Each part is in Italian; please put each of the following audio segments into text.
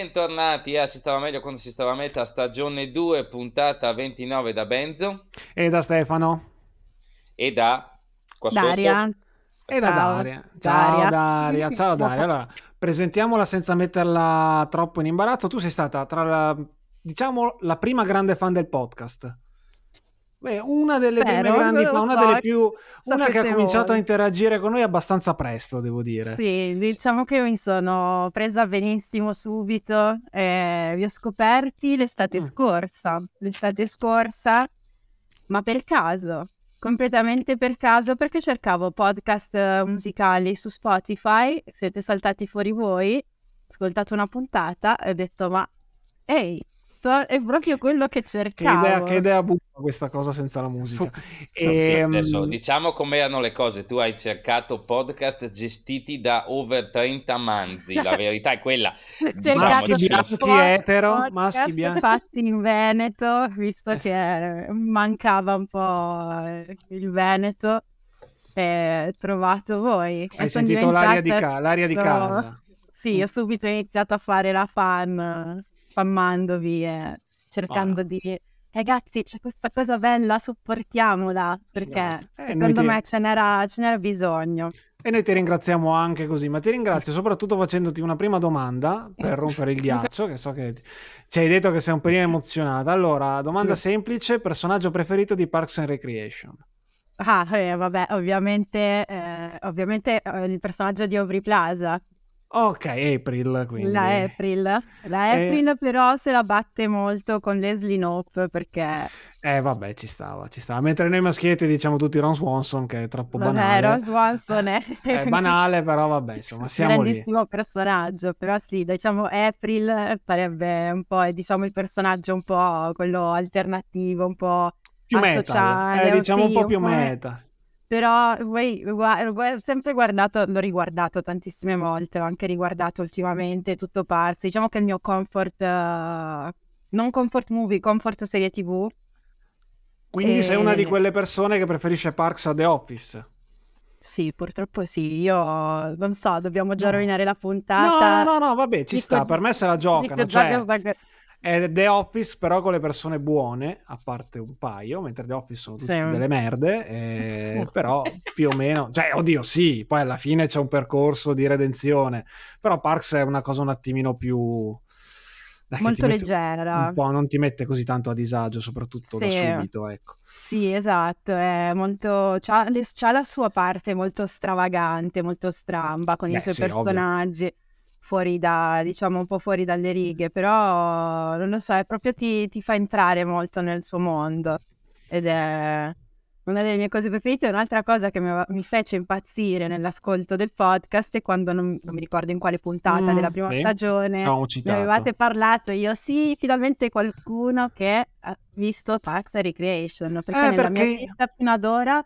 Bentornati a Si Stava Meglio Quando Si Stava a Metà, stagione 2, puntata 29, da Benzo e da Stefano e da qua Daria sotto. E da Daria. Ciao Daria. Ciao Daria. Allora, presentiamola senza metterla troppo in imbarazzo. Tu sei stata tra la prima grande fan del podcast. Beh, una delle prime grandi fan, una delle più, una che ha cominciato a interagire con noi abbastanza presto, devo dire. Sì, diciamo che mi sono presa benissimo subito, vi ho scoperti l'estate scorsa, ma per caso, completamente per caso, perché cercavo podcast musicali su Spotify, siete saltati fuori voi, ho ascoltato una puntata e ho detto ma ehi, è proprio quello che cercavo. Che idea buffa questa cosa senza la musica. Sì, adesso diciamo come erano le cose. Tu hai cercato podcast gestiti da over 30 manzi, la verità è quella. Maschi bianchi etero fatti in Veneto, visto che mancava un po' il Veneto, trovato voi. Hai sentito l'aria di casa. Sì, ho subito iniziato a fare la fan, spammandovi e cercando di ragazzi, c'è questa cosa bella, supportiamola, perché secondo me ce n'era bisogno. E noi ti ringraziamo anche così, ma ti ringrazio soprattutto facendoti una prima domanda per rompere il ghiaccio, che so che ci hai detto che sei un pelino emozionata. Allora, domanda semplice, personaggio preferito di Parks and Recreation? Ovviamente, il personaggio di Aubrey Plaza. Ok, April, quindi. La April, però se la batte molto con Leslie Knope, perché... vabbè, ci stava. Mentre noi maschietti diciamo tutti Ron Swanson, che è troppo banale. Ron Swanson è banale, però vabbè, insomma, siamo grandissimo lì. Grandissimo personaggio, però sì, diciamo April farebbe un po', diciamo, il personaggio un po' quello alternativo, un po' più associale. Metal, diciamo sì, un po' più meta. Però ho sempre guardato, l'ho riguardato tantissime volte, l'ho anche riguardato ultimamente, tutto parso. Diciamo che è il mio comfort, non comfort movie, comfort serie TV. Quindi sei una di quelle persone che preferisce Parks a The Office? Sì, purtroppo sì, io non so, dobbiamo già rovinare la puntata. No, vabbè, ci sta, per me se la giocano, è The Office però con le persone buone, a parte un paio, mentre The Office sono tutte delle merde, però più o meno, cioè oddio sì, poi alla fine c'è un percorso di redenzione, però Parks è una cosa un attimino più... molto leggera. Un po', non ti mette così tanto a disagio, soprattutto da subito, ecco. Sì, esatto, è molto... c'ha la sua parte molto stravagante, molto stramba con i suoi personaggi. Ovvio. Fuori dalle righe, però non lo so, è proprio ti fa entrare molto nel suo mondo ed è una delle mie cose preferite. Un'altra cosa che mi fece impazzire nell'ascolto del podcast è quando non mi ricordo in quale puntata della prima stagione mi avevate parlato, io sì, finalmente qualcuno che ha visto Parks and Recreation, perché nella mia vita fino ad ora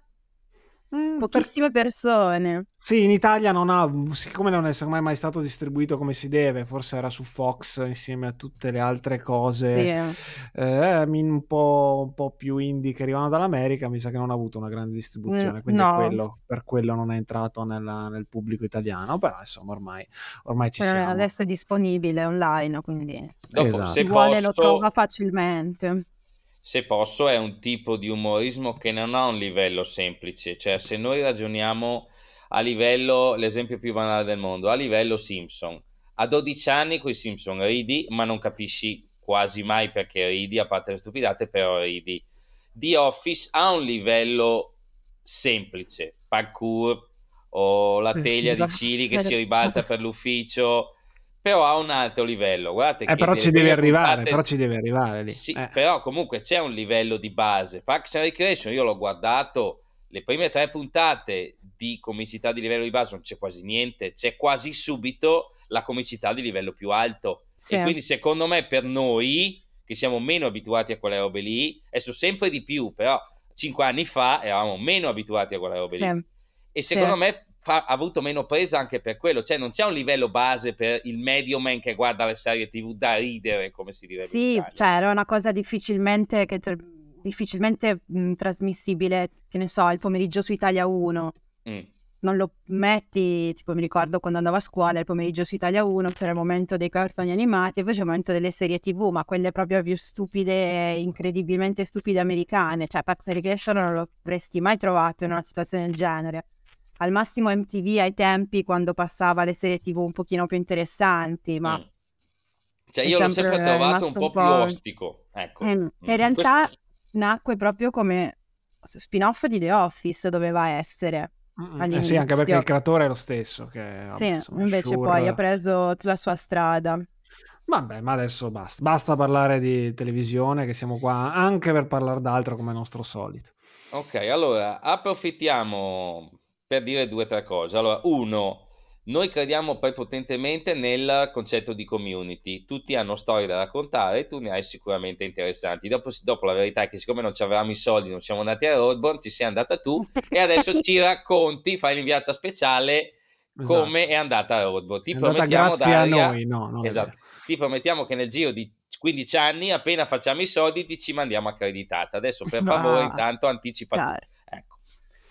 pochissime persone. Sì, in Italia non ha, siccome non è mai stato distribuito come si deve, forse era su Fox insieme a tutte le altre cose un po' più indie che arrivano dall'America, mi sa che non ha avuto una grande distribuzione, quindi per quello non è entrato nel pubblico italiano, però insomma ormai ci siamo. Adesso è disponibile online, quindi se vuole lo trova facilmente. Se posso, è un tipo di umorismo che non ha un livello semplice, cioè se noi ragioniamo a livello, l'esempio più banale del mondo, a livello Simpson, a 12 anni coi Simpson ridi, ma non capisci quasi mai perché ridi, a parte le stupidate, però ridi. The Office ha un livello semplice, parkour o la teglia di Cili che si ribalta per l'ufficio, però ha un alto livello, guardate che però ci deve arrivare, però ci deve arrivare lì. Sì, però comunque c'è un livello di base. Parks and Recreation io l'ho guardato, le prime 3 puntate di comicità di livello di base non c'è quasi niente, c'è quasi subito la comicità di livello più alto. Sì. E quindi secondo me per noi che siamo meno abituati a quelle robe lì, adesso sempre di più, però 5 anni fa eravamo meno abituati a quelle robe lì. E secondo me ha avuto meno presa anche per quello, cioè non c'è un livello base per il medio man che guarda le serie TV da ridere, come si direbbe. Sì, cioè era una cosa difficilmente trasmissibile, che ne so, il pomeriggio su Italia 1. non lo metti, tipo mi ricordo quando andavo a scuola il pomeriggio su Italia 1 c'era il momento dei cartoni animati e poi c'è il momento delle serie TV, ma quelle proprio più stupide, incredibilmente stupide americane, cioè Parks and Recreation non lo avresti mai trovato in una situazione del genere. Al massimo MTV ai tempi quando passava le serie TV un pochino più interessanti, ma cioè io l'ho sempre trovato un po' più ostico, ecco. In realtà nacque proprio come spin-off di The Office, doveva essere. Sì, anche perché il creatore è lo stesso che, sì, insomma, invece Shure... poi ha preso la sua strada. Vabbè, ma adesso basta parlare di televisione, che siamo qua anche per parlare d'altro come nostro solito. Ok, allora approfittiamo per dire due o tre cose. Allora, uno, noi crediamo prepotentemente nel concetto di community, tutti hanno storie da raccontare, tu ne hai sicuramente interessanti. Dopo la verità è che siccome non ci avevamo i soldi non siamo andati a Roadburn, ci sei andata tu e adesso ci racconti, fai l'inviata speciale, esatto, come è andata a Roadburn. Ti promettiamo, grazie a noi, no, esatto, ti promettiamo che nel giro di 15 anni appena facciamo i soldi ti ci mandiamo accreditata. Adesso per favore intanto anticipa, ecco,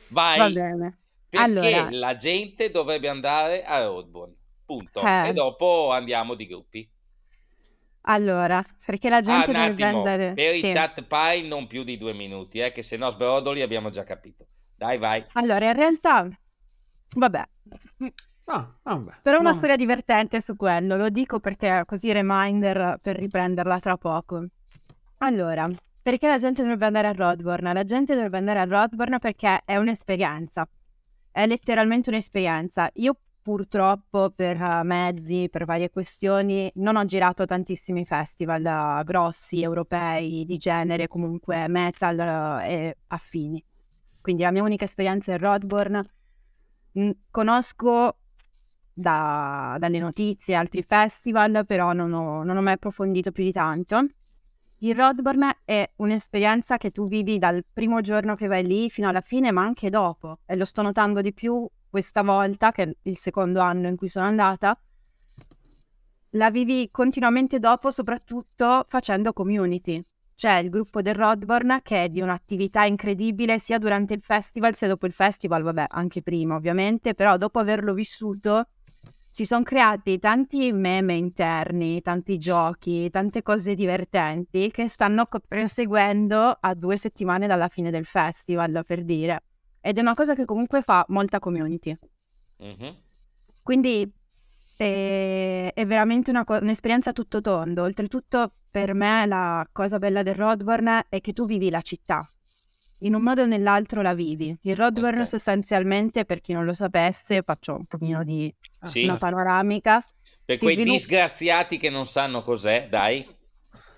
vai. Va bene. Perché allora, la gente dovrebbe andare a Roadburn, punto. E dopo andiamo di gruppi. Allora, perché la gente dovrebbe andare... Per i chat pile non più di 2 minuti, che se no sbrodoli, abbiamo già capito. Dai, vai. Allora, in realtà... Vabbè. Però una storia divertente su quello, lo dico perché così reminder per riprenderla tra poco. Allora, perché la gente dovrebbe andare a Roadburn? La gente dovrebbe andare a Roadburn perché è un'esperienza. È letteralmente un'esperienza. Io purtroppo per mezzi, per varie questioni, non ho girato tantissimi festival grossi, europei, di genere, comunque metal e affini. Quindi la mia unica esperienza è Roadburn. Conosco dalle notizie altri festival, però non ho mai approfondito più di tanto. Il Roadburn è un'esperienza che tu vivi dal primo giorno che vai lì fino alla fine, ma anche dopo. E lo sto notando di più questa volta, che è il secondo anno in cui sono andata. La vivi continuamente dopo, soprattutto facendo community. C'è il gruppo del Roadburn che è di un'attività incredibile sia durante il festival sia dopo il festival, vabbè, anche prima ovviamente, però dopo averlo vissuto... Si sono creati tanti meme interni, tanti giochi, tante cose divertenti che stanno proseguendo a 2 settimane dalla fine del festival, per dire. Ed è una cosa che comunque fa molta community. Mm-hmm. Quindi è veramente un'esperienza tutto tondo. Oltretutto per me la cosa bella del Roadburn è che tu vivi la città. In un modo o nell'altro la vivi. Il Roadburn sostanzialmente, per chi non lo sapesse, faccio un pochino di una panoramica. Per quei disgraziati che non sanno cos'è, dai.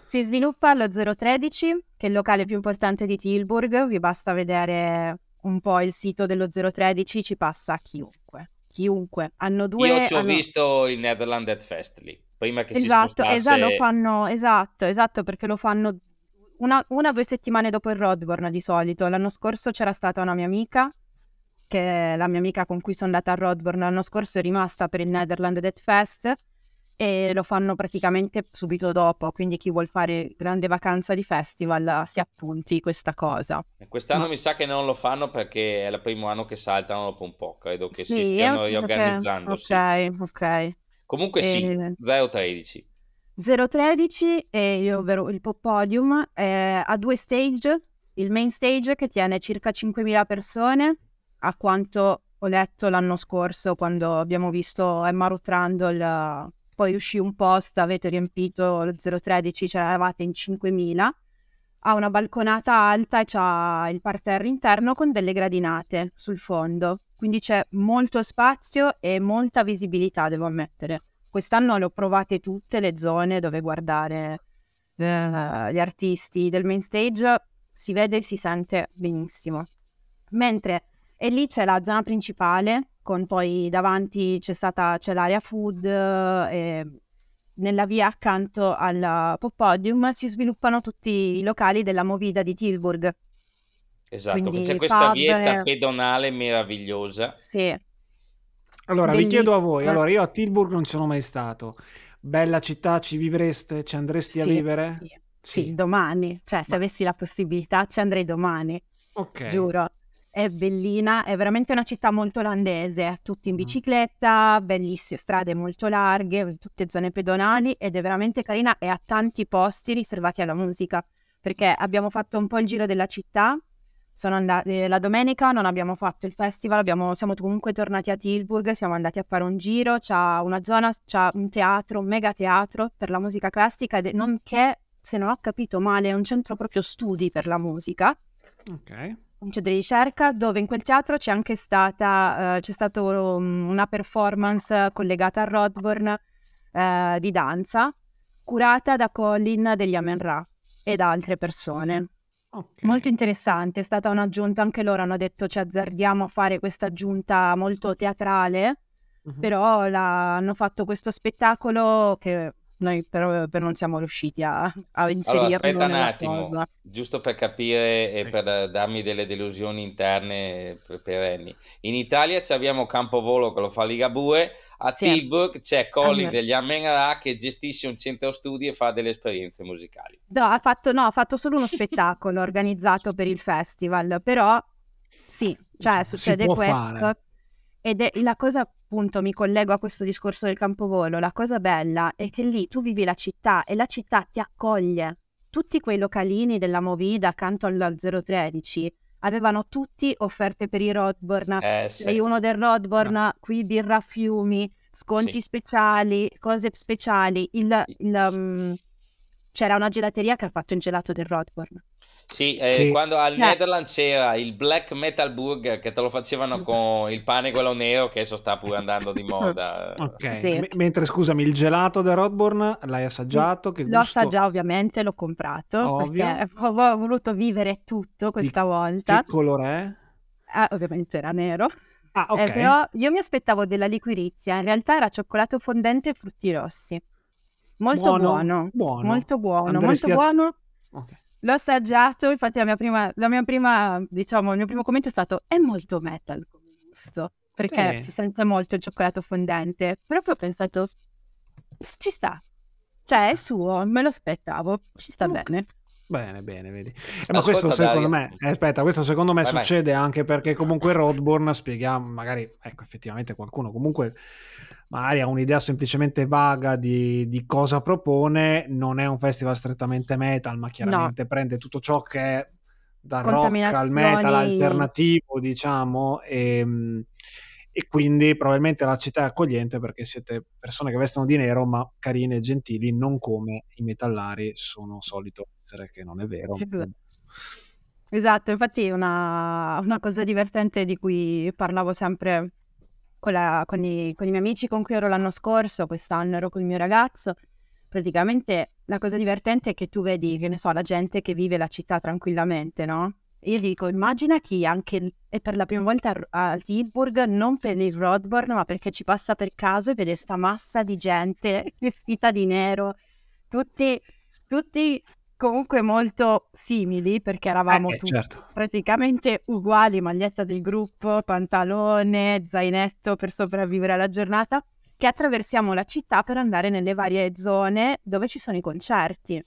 Si sviluppa allo 013, che è il locale più importante di Tilburg. Vi basta vedere un po' il sito dello 013, ci passa chiunque. Io ho visto il Netherland at Fest lì, prima che si spostasse. Esatto, perché lo fanno... Una o 2 settimane dopo il Roadburn di solito. L'anno scorso c'era stata una mia amica, che è la mia amica con cui sono andata a Roadburn l'anno scorso, è rimasta per il Netherland Death Fest e lo fanno praticamente subito dopo, quindi chi vuol fare grande vacanza di festival si appunti questa cosa. Quest'anno mi sa che non lo fanno perché è il primo anno che saltano dopo un po', credo che si stiano riorganizzando. Ok. Comunque 013. 013 è ovvero il pop podium, ha 2 stage, il main stage che tiene circa 5.000 persone, a quanto ho letto l'anno scorso quando abbiamo visto Emma Rutrandol, poi uscì un post, avete riempito lo 013, ce l'avevate in 5.000, ha una balconata alta e c'ha il parterre interno con delle gradinate sul fondo, quindi c'è molto spazio e molta visibilità, devo ammettere. Quest'anno le ho provate tutte le zone dove guardare gli artisti del main stage, si vede e si sente benissimo. Mentre e lì c'è la zona principale, con poi davanti c'è l'area food, e nella via accanto al pop podium si sviluppano tutti i locali della Movida di Tilburg. Esatto, quindi c'è questa vietta pedonale meravigliosa. Sì. Allora, bellissima. Vi chiedo a voi, allora io a Tilburg non sono mai stato, bella città, ci vivreste, ci andresti a vivere? Sì, domani, se avessi la possibilità ci andrei domani, giuro. è bellina, è veramente una città molto olandese, tutti in bicicletta, bellissime strade molto larghe, tutte zone pedonali, ed è veramente carina e ha tanti posti riservati alla musica, perché abbiamo fatto un po' il giro della città, sono andate la domenica, non abbiamo fatto il festival, siamo comunque tornati a Tilburg, siamo andati a fare un giro, c'è un teatro, un mega teatro per la musica classica, nonché, se non ho capito male, è un centro proprio studi per la musica. Ok. Un centro di ricerca, dove in quel teatro c'è stata una performance collegata a Roadburn di danza, curata da Colin degli Amenra e da altre persone. Okay. Molto interessante, è stata un'aggiunta, anche loro hanno detto ci azzardiamo a fare questa aggiunta molto teatrale, però hanno fatto questo spettacolo che noi per non siamo riusciti a inserirlo. Allora, aspetta un attimo, cosa. Giusto per capire e per darmi delle delusioni interne perenni. In Italia abbiamo Campovolo che lo fa Ligabue, a Tilburg c'è Colin degli Amenra che gestisce un centro studi e fa delle esperienze musicali. No, ha fatto solo uno spettacolo organizzato per il festival, però sì, cioè succede questo. Fare. Ed è la cosa, appunto, mi collego a questo discorso del Campovolo, la cosa bella è che lì tu vivi la città e la città ti accoglie. Tutti quei localini della Movida accanto al 013 avevano tutti offerte per i Roadburn, sei uno del Roadburn, no. Qui birra a fiumi, sconti speciali, cose speciali, c'era una gelateria che ha fatto il gelato del Roadburn. Sì, quando al Netherlands c'era il Black Metal Burger che te lo facevano con il pane quello nero che adesso sta pure andando di moda. Ok, sì. Mentre scusami, il gelato da Roadburn l'hai assaggiato? Che gusto? L'ho assaggiato, ovviamente, l'ho comprato. Ovvio. Perché ho voluto vivere tutto questa volta. Che colore è? Ovviamente era nero. Ah, ok. Però io mi aspettavo della liquirizia, in realtà era cioccolato fondente e frutti rossi. Molto buono. Molto buono, molto buono. Ok. L'ho assaggiato, infatti il mio primo commento è stato è molto metal come gusto, perché si sente molto il cioccolato fondente, però poi ho pensato ci sta, cioè è suo, me lo aspettavo, ci sta bene. Bene, vedi. Ma ascolta, questo secondo me, questo secondo me succede anche perché comunque Roadburn, spieghiamo, magari, ecco, effettivamente qualcuno comunque magari ha un'idea semplicemente vaga di cosa propone, non è un festival strettamente metal, ma chiaramente prende tutto ciò che è da rock al metal alternativo, diciamo, e quindi probabilmente la città è accogliente perché siete persone che vestono di nero ma carine e gentili, non come i metallari sono solito essere, che non è vero. Esatto, infatti una cosa divertente di cui parlavo sempre con i miei amici con cui ero l'anno scorso, quest'anno ero con il mio ragazzo, praticamente la cosa divertente è che tu vedi, che ne so, la gente che vive la città tranquillamente, no? Io dico, immagina chi anche è per la prima volta a Tilburg, non per il Roadburn, ma perché ci passa per caso e vede sta massa di gente vestita di nero, tutti comunque molto simili, perché eravamo tutti praticamente uguali, maglietta del gruppo, pantalone, zainetto per sopravvivere alla giornata, che attraversiamo la città per andare nelle varie zone dove ci sono i concerti.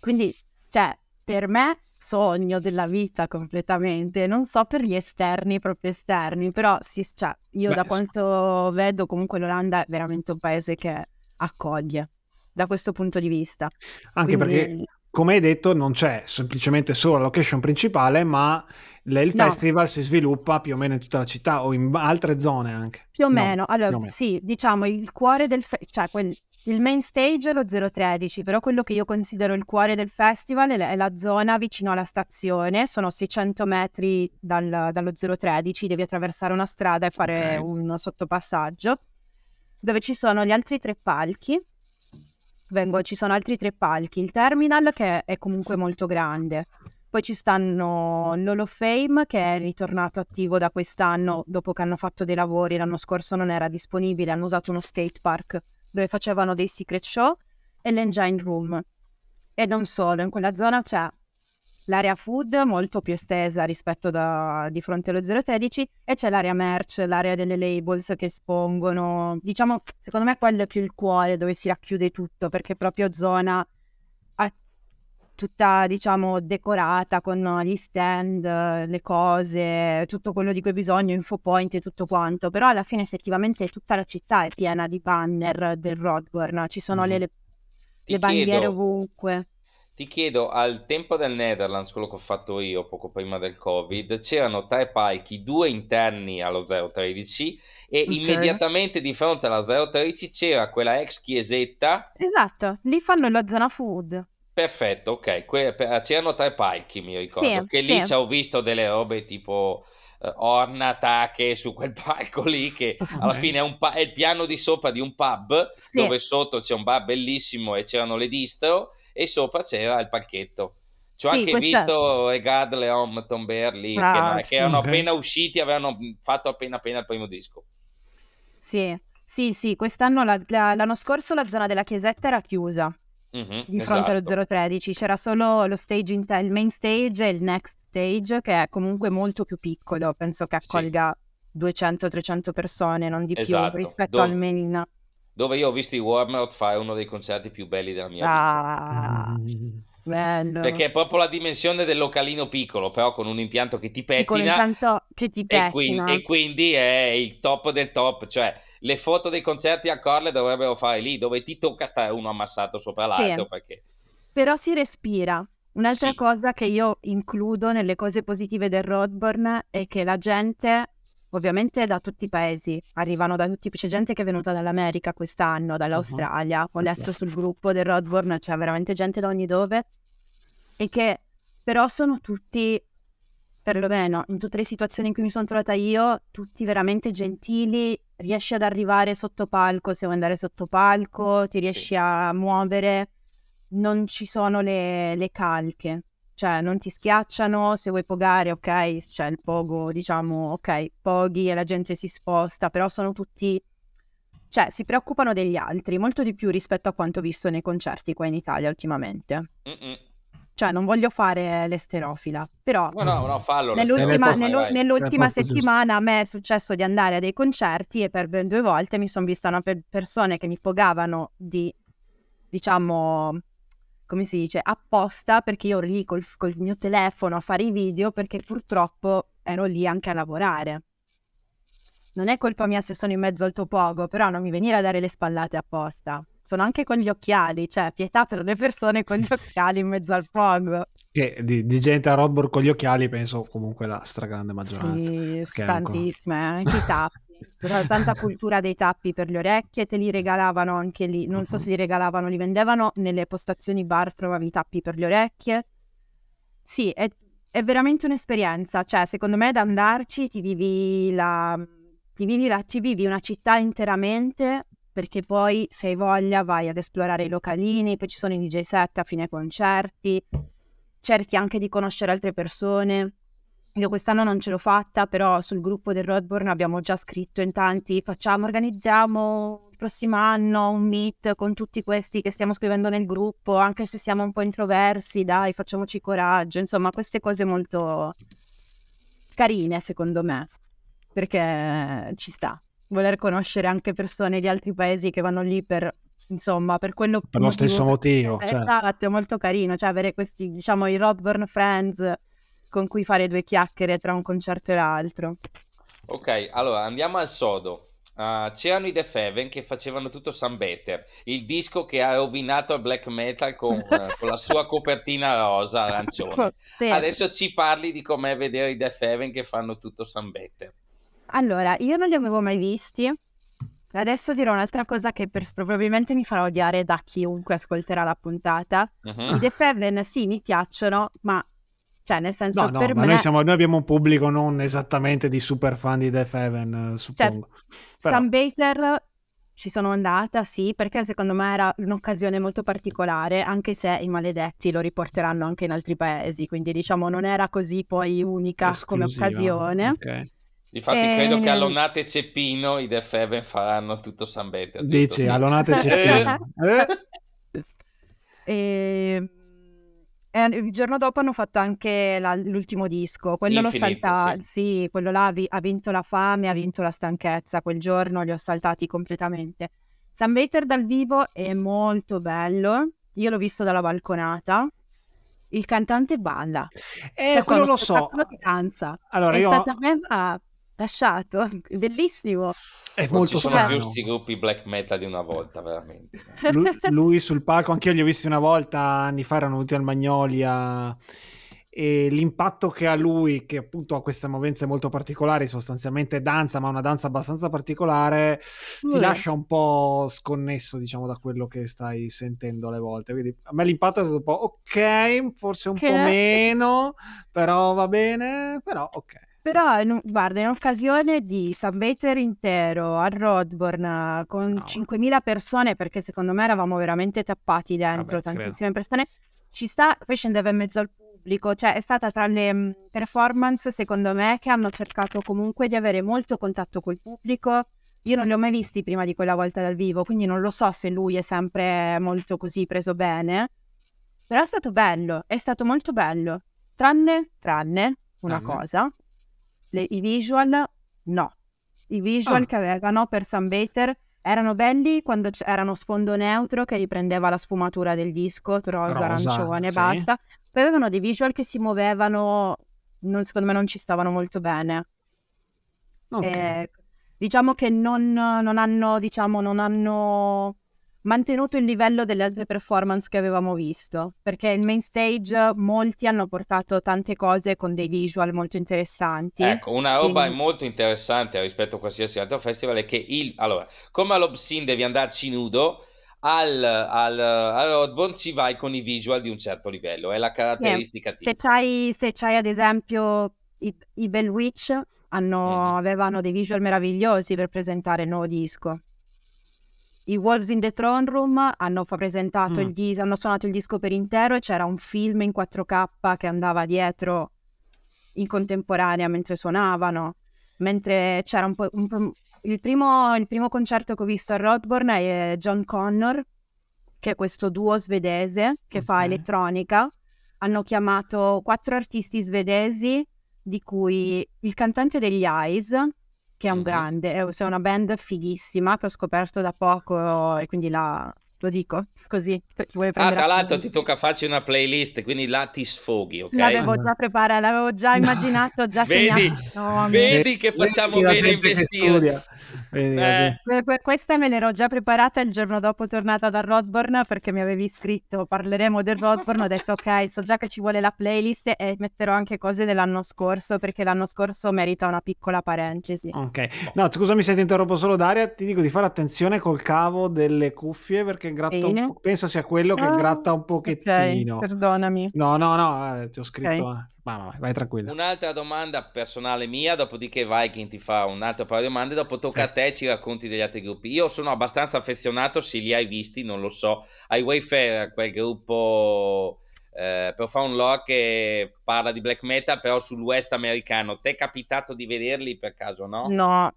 Quindi, cioè, per me sogno della vita completamente, non so per gli esterni, proprio esterni, però io da quanto vedo comunque l'Olanda è veramente un paese che accoglie da questo punto di vista. Anche perché, come hai detto, non c'è semplicemente solo la location principale, ma il festival si sviluppa più o meno in tutta la città o in altre zone anche. Più o meno. Sì, diciamo il cuore del il main stage è lo 013, però quello che io considero il cuore del festival è la zona vicino alla stazione, sono 600 metri dallo 013, devi attraversare una strada e fare un sottopassaggio, dove ci sono gli altri tre palchi, il terminal che è comunque molto grande, poi ci stanno l'Hall of Fame che è ritornato attivo da quest'anno dopo che hanno fatto dei lavori, l'anno scorso non era disponibile, hanno usato uno skate park dove facevano dei secret show, e l'engine room. E non solo, in quella zona c'è l'area food, molto più estesa rispetto di fronte allo 013, e c'è l'area merch, l'area delle labels che espongono. Diciamo, secondo me quello è più il cuore, dove si racchiude tutto, perché è proprio zona tutta, diciamo, decorata con gli stand, le cose, tutto quello di cui hai bisogno, infopoint e tutto quanto. Però alla fine effettivamente tutta la città è piena di banner del Roadburn, ci sono le bandiere ovunque. Ti chiedo, al tempo del Netherlands, quello che ho fatto io poco prima del Covid, c'erano tre palchi, due interni allo 013 e immediatamente di fronte alla 013 c'era quella ex chiesetta. Esatto, lì fanno la zona food. Perfetto, ok, c'erano tre palchi, mi ricordo, lì ci ho visto delle robe tipo ornatache su quel palco lì, che alla fine è il piano di sopra di un pub, dove sotto c'è un bar bellissimo e c'erano le distro, e sopra c'era il palchetto. Ci ho anche visto Regard, Leon, Tomber lì, che erano appena usciti, avevano fatto appena il primo disco. Sì, quest'anno l'anno scorso la zona della chiesetta era chiusa di fronte allo 013, c'era solo lo stage il main stage e il next stage, che è comunque molto più piccolo, penso che accolga 200-300 persone, non di più, rispetto al main, dove io ho visto i Warmouth fare uno dei concerti più belli della mia vita. Bello. Perché è proprio la dimensione del localino piccolo, però con un impianto che ti pettina, e quindi è il top del top. Cioè, le foto dei concerti a Corle dovrebbero fare lì, dove ti tocca stare uno ammassato sopra l'altro, perché... Però si respira. Un'altra cosa che io includo nelle cose positive del Roadburn è che la gente, ovviamente da tutti i paesi, arrivano da tutti, c'è gente che è venuta dall'America quest'anno, dall'Australia, ho letto sul gruppo del Roadburn, c'è veramente gente da ogni dove, e che però sono tutti, perlomeno in tutte le situazioni in cui mi sono trovata io, tutti veramente gentili, riesci ad arrivare sotto palco se vuoi andare sotto palco, ti riesci a muovere, non ci sono le calche. Cioè, non ti schiacciano, se vuoi pogare, ok, cioè il pogo, diciamo, ok, poghi e la gente si sposta, però sono tutti, cioè, si preoccupano degli altri, molto di più rispetto a quanto visto nei concerti qua in Italia ultimamente. Cioè, non voglio fare l'esterofila, però fallo, nell'ultima settimana a me è successo di andare a dei concerti e per ben 2 volte mi sono vista una persone che mi pogavano di, diciamo... come si dice, apposta, perché io ero lì col mio telefono a fare i video, perché purtroppo ero lì anche a lavorare. Non è colpa mia se sono in mezzo al tuo pogo, però non mi venire a dare le spallate apposta. Sono anche con gli occhiali, cioè pietà per le persone con gli occhiali in mezzo al pogo. Di gente a Roadburn con gli occhiali penso comunque la stragrande maggioranza. Sì, tantissime, anche i tappi. C'era tanta cultura dei tappi per le orecchie, te li regalavano anche lì, non so se li regalavano, li vendevano nelle postazioni bar, trovavi i tappi per le orecchie. Sì, è veramente un'esperienza, cioè secondo me ad andarci ti vivi una città interamente, perché poi se hai voglia vai ad esplorare i localini, poi ci sono i DJ set a fine concerti, cerchi anche di conoscere altre persone. Io quest'anno non ce l'ho fatta, però sul gruppo del Roadburn abbiamo già scritto in tanti, organizziamo il prossimo anno un meet con tutti questi che stiamo scrivendo nel gruppo, anche se siamo un po' introversi, dai, facciamoci coraggio, insomma, queste cose molto carine secondo me, perché ci sta, voler conoscere anche persone di altri paesi che vanno lì per... insomma, per quello per lo stesso motivo, cioè. Esatto, è molto carino, cioè avere questi, diciamo, i Roadburn Friends con cui fare 2 chiacchiere tra un concerto e l'altro. Ok, allora andiamo al sodo. C'erano i Deafheaven che facevano tutto Sunbather, il disco che ha rovinato il black metal con la sua copertina rosa arancione. Adesso ci parli di com'è vedere i Deafheaven che fanno tutto Sunbather. Allora, io non li avevo mai visti. Adesso dirò un'altra cosa che probabilmente mi farà odiare da chiunque ascolterà la puntata. I Deafheaven sì, mi piacciono, ma cioè nel senso per me noi abbiamo un pubblico non esattamente di super fan di Deafheaven, suppongo. Cioè, Sunbather ci sono andata sì, perché secondo me era un'occasione molto particolare, anche se i maledetti lo riporteranno anche in altri paesi, quindi diciamo non era così poi unica esclusiva, come occasione. Difatti credo che Allonate e Ceppino i Deafheaven faranno tutto Sunbather. Dici Allonate e Ceppino. Il giorno dopo hanno fatto anche l'ultimo disco, quello Infinite, l'ho saltato, sì, quello là ha vinto la fame, ha vinto la stanchezza, quel giorno li ho saltati completamente. Sunbather dal vivo è molto bello, io l'ho visto dalla balconata, il cantante balla. Quello lo so. Danza. Allora, è stata a lasciato, bellissimo. È molto strano. Questi gruppi black metal di una volta, veramente. Lui sul palco, anch'io li ho visti una volta, anni fa, erano venuti al Magnolia, e l'impatto che ha lui, che appunto ha queste movenze molto particolari, sostanzialmente danza, ma una danza abbastanza particolare, ti lascia un po' sconnesso, diciamo, da quello che stai sentendo alle volte. Quindi a me l'impatto è stato un po' ok, forse un po' meno, però va bene, però ok. Però guarda, in occasione di Sunbather intero a Roadburn con 5.000 persone, perché secondo me eravamo veramente tappati dentro, tantissime credo. Persone, ci sta, poi scendeva in mezzo al pubblico, cioè è stata tra le performance secondo me che hanno cercato comunque di avere molto contatto col pubblico. Io non li ho mai visti prima di quella volta dal vivo, quindi non lo so se lui è sempre molto così preso bene, però è stato bello, è stato molto bello, tranne una cosa. I visual che avevano per Sunbather erano belli quando erano sfondo neutro che riprendeva la sfumatura del disco, rosa, arancione, sì. Basta, poi avevano dei visual che si muovevano, secondo me non ci stavano molto bene, diciamo che non hanno mantenuto il livello delle altre performance che avevamo visto, perché il main stage molti hanno portato tante cose con dei visual molto interessanti. Ecco, una roba molto interessante rispetto a qualsiasi altro festival è che allora, come all'Obscene devi andarci nudo, al Roadburn ci vai con i visual di un certo livello, è la caratteristica tipica. Se c'hai ad esempio i Bell Witch avevano dei visual meravigliosi per presentare il nuovo disco. I Wolves in the Throne Room hanno presentato hanno suonato il disco per intero e c'era un film in 4K che andava dietro in contemporanea mentre suonavano, mentre c'era il primo concerto che ho visto a Roadburn è John Connor, che è questo duo svedese che fa elettronica. Hanno chiamato 4 artisti svedesi, di cui il cantante degli Eyes, che è un grande, è una band fighissima che ho scoperto da poco e quindi lo dico così. Ci vuole prendere tra l'altro ti tocca farci una playlist, quindi là ti sfoghi, ok? L'avevo già immaginato, già segnato. Vedi che facciamo bene investire. Questa me l'ero già preparata il giorno dopo tornata da Roadburn, perché mi avevi scritto parleremo del Roadburn, ho detto ok, so già che ci vuole la playlist e metterò anche cose dell'anno scorso, perché l'anno scorso merita una piccola parentesi. Ok, no scusami se ti interrompo solo Daria, ti dico di fare attenzione col cavo delle cuffie perché gratta penso sia quello che gratta un pochettino. Okay, perdonami. No, ti ho scritto. Okay. Vai tranquilla. Un'altra domanda personale mia, dopodiché Viking ti fa un'altra paio di domande, dopo tocca a te, ci racconti degli altri gruppi. Io sono abbastanza affezionato, se li hai visti, non lo so, ai Wayfarer, quel gruppo Profound Lore che parla di black metal però sul West americano. T'è capitato di vederli per caso, no? No,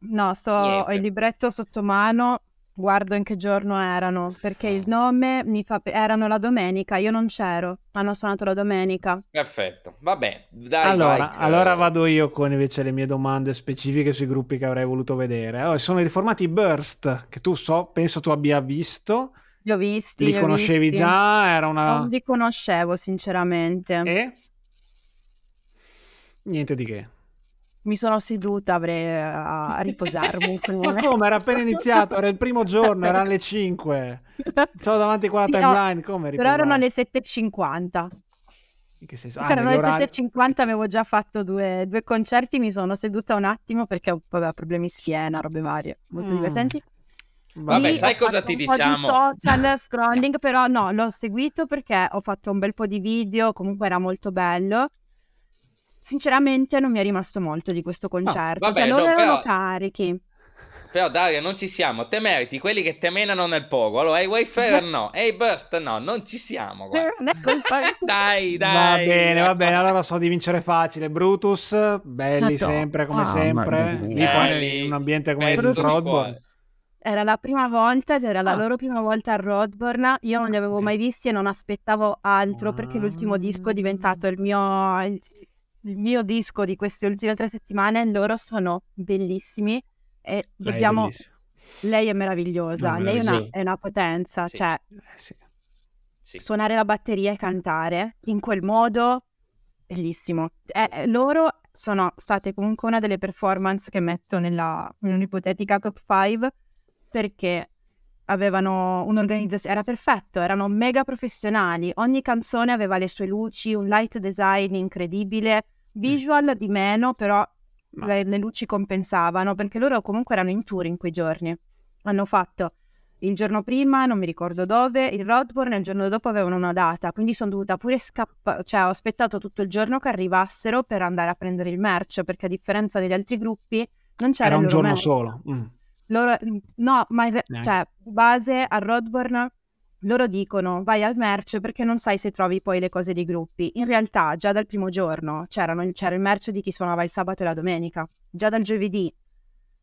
ho il libretto sotto mano. Guardo in che giorno erano, perché il nome mi fa... erano la domenica, io non c'ero, hanno suonato la domenica. Perfetto, vabbè, dai. Allora vado io con invece le mie domande specifiche sui gruppi che avrei voluto vedere. Allora, sono i formati Burst, che penso tu abbia visto. Li ho visti. Li conoscevi già? Non li conoscevo, sinceramente. E? Niente di che. Mi sono seduta a riposarmi. Ma come? Era appena iniziato, era il primo giorno, erano le 5. Sono davanti qua la timeline, come riposavo? Però erano le 7.50. In che senso? Erano le 7.50, avevo già fatto due concerti, mi sono seduta un attimo perché avevo problemi schiena, robe varie, molto divertenti. Vabbè, sai cosa ti diciamo? Social scrolling, però no, l'ho seguito perché ho fatto un bel po' di video, comunque era molto bello. Sinceramente non mi è rimasto molto di questo concerto, erano carichi. Però Daria, non ci siamo, te meriti quelli che te menano nel pogo, allora i Wayfarer no, e i Burst no, non ci siamo, guarda. dai. Va bene, allora so di vincere facile, Brutus, belli sempre, come sempre, belli, in un ambiente come il Roadburn. Era la prima volta, era la loro prima volta a Roadburn, io non li avevo mai visti e non aspettavo altro, perché l'ultimo disco è diventato il mio disco di queste ultime 3 settimane. Loro sono bellissimi e lei è meravigliosa, è una potenza, sì. Cioè sì. Suonare la batteria e cantare in quel modo, bellissimo. Loro sono state comunque una delle performance che metto in un'ipotetica top 5, perché avevano un'organizzazione, era perfetto, erano mega professionali, ogni canzone aveva le sue luci, un light design incredibile, visual di meno, però le luci compensavano, perché loro comunque erano in tour in quei giorni. Hanno fatto il giorno prima, non mi ricordo dove, il Roadburn, e il giorno dopo avevano una data, quindi sono dovuta pure scappare, cioè ho aspettato tutto il giorno che arrivassero per andare a prendere il merch, perché a differenza degli altri gruppi non c'era era un giorno merch. Solo loro, no, ma cioè base al Roadburn loro dicono vai al merch perché non sai se trovi poi le cose dei gruppi. In realtà già dal primo giorno c'era il merch di chi suonava il sabato e la domenica, già dal giovedì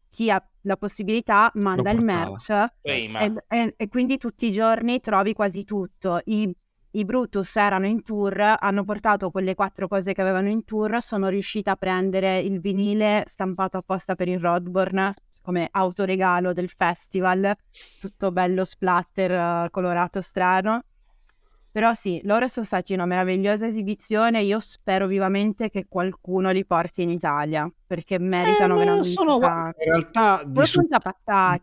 chi ha la possibilità manda il merch, e quindi tutti i giorni trovi quasi tutto. I Brutus erano in tour, hanno portato quelle 4 cose che avevano in tour, sono riuscita a prendere il vinile stampato apposta per il Roadburn come autoregalo del festival, tutto bello splatter, colorato strano. Però sì, loro sono stati una meravigliosa esibizione, io spero vivamente che qualcuno li porti in Italia, perché meritano veramente. Sono in realtà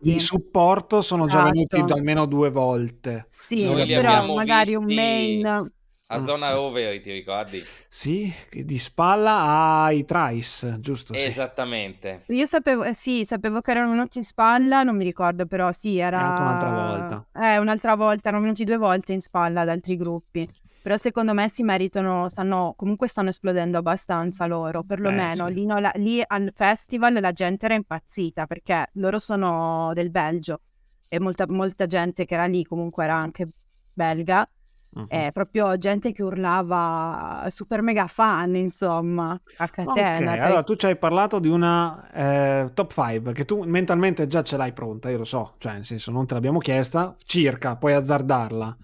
di supporto sono già venuti almeno 2 volte. Sì, noi però magari un main... A zona over, ti ricordi? Sì, di spalla ai Trice, giusto? Sì. Esattamente. Io sapevo che erano venuti in spalla, non mi ricordo, però sì, era un'altra volta. Un'altra volta, erano venuti 2 volte in spalla ad altri gruppi. Però secondo me si meritano, comunque stanno esplodendo abbastanza loro, perlomeno. Sì. Lì al festival la gente era impazzita, perché loro sono del Belgio e molta, molta gente che era lì comunque era anche belga. Proprio gente che urlava, super mega fan, insomma, a catena. Okay, allora tu ci hai parlato di una top 5 che tu mentalmente già ce l'hai pronta, io lo so, cioè nel senso non te l'abbiamo chiesta, circa puoi azzardarla.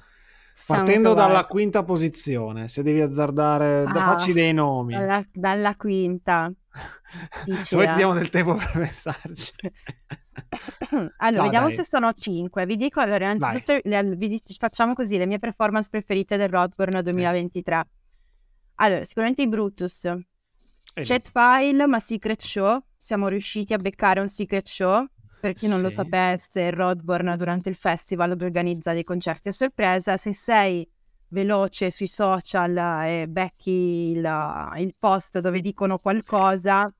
Partendo dalla quinta posizione, se devi azzardare, facci dei nomi. Dalla quinta. Se poi ti diamo del tempo per pensarci. Allora, vediamo se sono 5. Vi dico, allora, innanzitutto facciamo così le mie performance preferite del Roadburn 2023. Sì. Allora, sicuramente i Brutus, Chat Pile, ma Secret Show. Siamo riusciti a beccare un Secret Show. Per chi non lo sapesse, il Roadburn durante il festival organizza dei concerti a sorpresa. Se sei veloce sui social e becchi il post dove dicono qualcosa...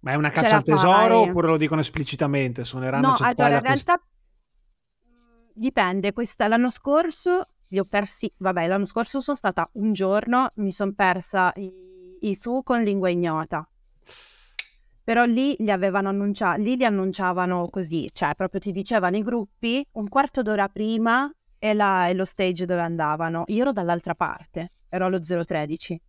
Ma è una caccia al tesoro oppure lo dicono esplicitamente? Suoneranno? No, allora in realtà dipende. L'anno scorso li ho persi. Vabbè, l'anno scorso sono stata un giorno, mi sono persa i su con Lingua Ignota. Però lì li annunciavano così, cioè proprio ti dicevano i gruppi un quarto d'ora prima e lo stage dove andavano. Io ero dall'altra parte, ero allo 013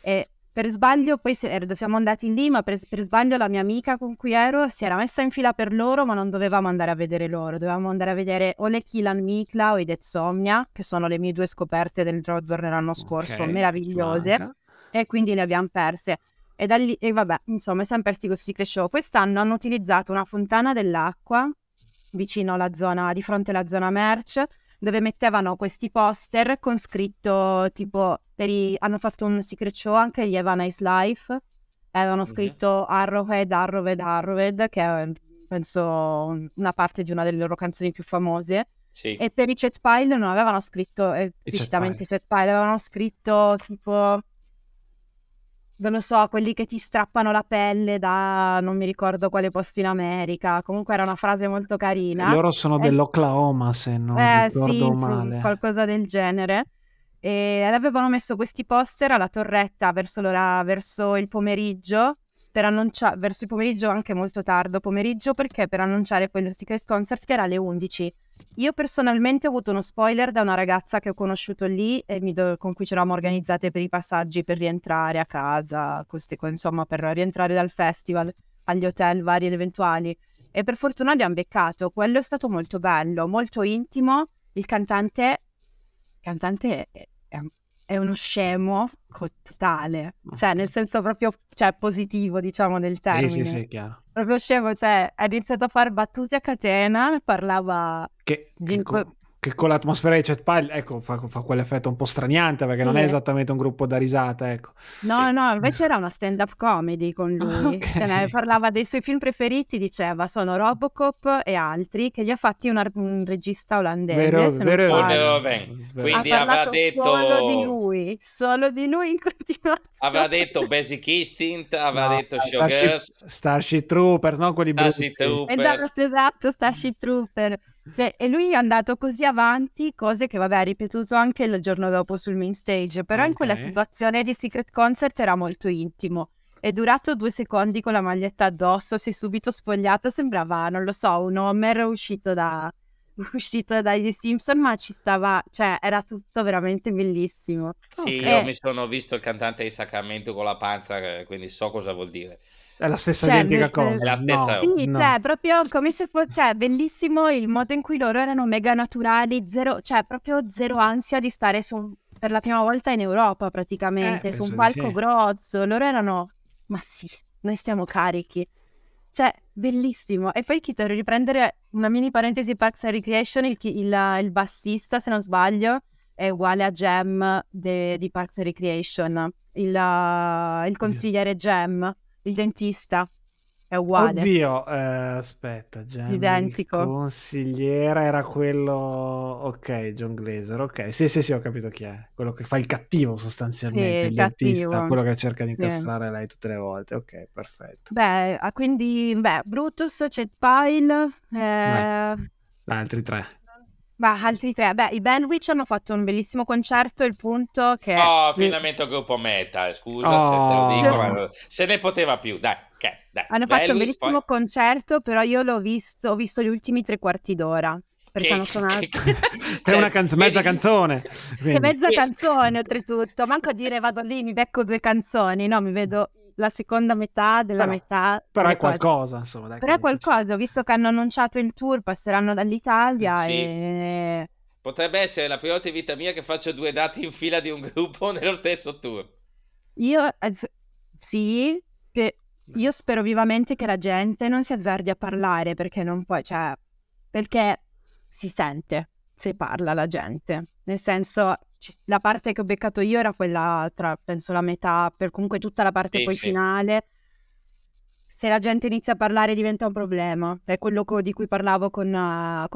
e... Per sbaglio, poi siamo andati lì, ma per sbaglio la mia amica con cui ero si era messa in fila per loro, ma non dovevamo andare a vedere loro, dovevamo andare a vedere o le Kælan Mikla o i Dead Somnia, che sono le mie 2 scoperte del Roadburn l'anno scorso, meravigliose, e quindi le abbiamo perse. E da lì, e vabbè, insomma, siamo persi con Secret Show. Quest'anno hanno utilizzato una fontana dell'acqua vicino alla zona, di fronte alla zona merch, dove mettevano questi poster con scritto tipo... hanno fatto un Secret Show anche gli Evanise Life, avevano scritto Arrowhead, Arrowhead, Arrowhead, che è penso una parte di una delle loro canzoni più famose. Sì. E per i Chat Pile non avevano scritto esplicitamente Chat Pile, avevano scritto tipo, non lo so, quelli che ti strappano la pelle da non mi ricordo quale posto in America. Comunque era una frase molto carina. E loro sono dell'Oklahoma, se non ricordo male, qualcosa del genere. E avevano messo questi poster alla torretta verso il pomeriggio, per annunciare verso il pomeriggio, anche molto tardo pomeriggio, perché per annunciare quello Secret Concert che era alle 11. Io personalmente ho avuto uno spoiler da una ragazza che ho conosciuto lì e con cui ci eravamo organizzate per i passaggi per rientrare a casa, insomma per rientrare dal festival agli hotel vari ed eventuali, e per fortuna abbiamo beccato. Quello è stato molto bello, molto intimo. Il cantante è uno scemo totale, cioè nel senso proprio positivo, diciamo, del termine. Sì, chiaro. Proprio scemo, cioè ha iniziato a fare battute a catena, parlava che, di, che, che con l'atmosfera di Chat Pile, ecco, fa quell'effetto un po' straniante, perché non è esattamente un gruppo da risata, ecco. No, invece era una stand-up comedy con lui, okay. Cioè, ne parlava dei suoi film preferiti, diceva sono Robocop e altri, che li ha fatti un regista olandese, vero. Quindi aveva detto solo di lui in continuazione, aveva detto Basic Instinct, aveva detto Showgirls, Starship Trooper, no, quelli brutti, esatto, Starship Trooper. Cioè, e lui è andato così avanti, cose che vabbè ha ripetuto anche il giorno dopo sul main stage, però okay. In quella situazione di Secret Concert era molto intimo, è durato 2 secondi con la maglietta addosso, si è subito spogliato, sembrava, non lo so, un Homer uscito dagli Simpson, ma ci stava, cioè era tutto veramente bellissimo. Sì, okay. Io mi sono visto il cantante di Sacramento con la panza, quindi so cosa vuol dire. È la stessa identica cosa. È la stessa. No, sì, no. Cioè, proprio come se fosse, cioè, bellissimo il modo in cui loro erano mega naturali, zero, cioè, proprio zero ansia di stare per la prima volta in Europa, praticamente, su un palco grozzo. Loro erano, ma sì, noi stiamo carichi. Cioè, bellissimo. E poi devo riprendere una mini parentesi Parks and Recreation, il bassista, se non sbaglio, è uguale a Jam di Parks and Recreation, il consigliere Jam. Il dentista è uguale. Oddio, aspetta, Jam, identico. Il consigliere era quello, ok, John Glaser, ok. Sì, ho capito chi è. Quello che fa il cattivo sostanzialmente, sì, il dentista, quello che cerca di incastrare lei tutte le volte. Ok, perfetto. Beh, quindi, Brutus, Chat Pile, altri tre. Beh, i Bell Witch hanno fatto un bellissimo concerto, il punto che... finalmente un gruppo metal, scusa se te lo dico, ma se ne poteva più, dai. Hanno fatto un bellissimo concerto, però io ho visto gli ultimi 3/4 d'ora, perché hanno suonato... È una mezza canzone. È mezza canzone, oltretutto. Manco a dire vado lì, mi becco 2 canzoni, no, mi vedo... la seconda metà della metà. Però è qualcosa, insomma. Dai, però è qualcosa, ho visto che hanno annunciato il tour, passeranno dall'Italia e... Potrebbe essere la prima volta in vita mia che faccio 2 date in fila di un gruppo nello stesso tour. Io spero vivamente che la gente non si azzardi a parlare, perché non può, cioè... Perché si sente se parla la gente, nel senso... La parte che ho beccato io era quella tra, penso, la metà, per comunque tutta la parte finale. Se la gente inizia a parlare diventa un problema. È quello di cui parlavo con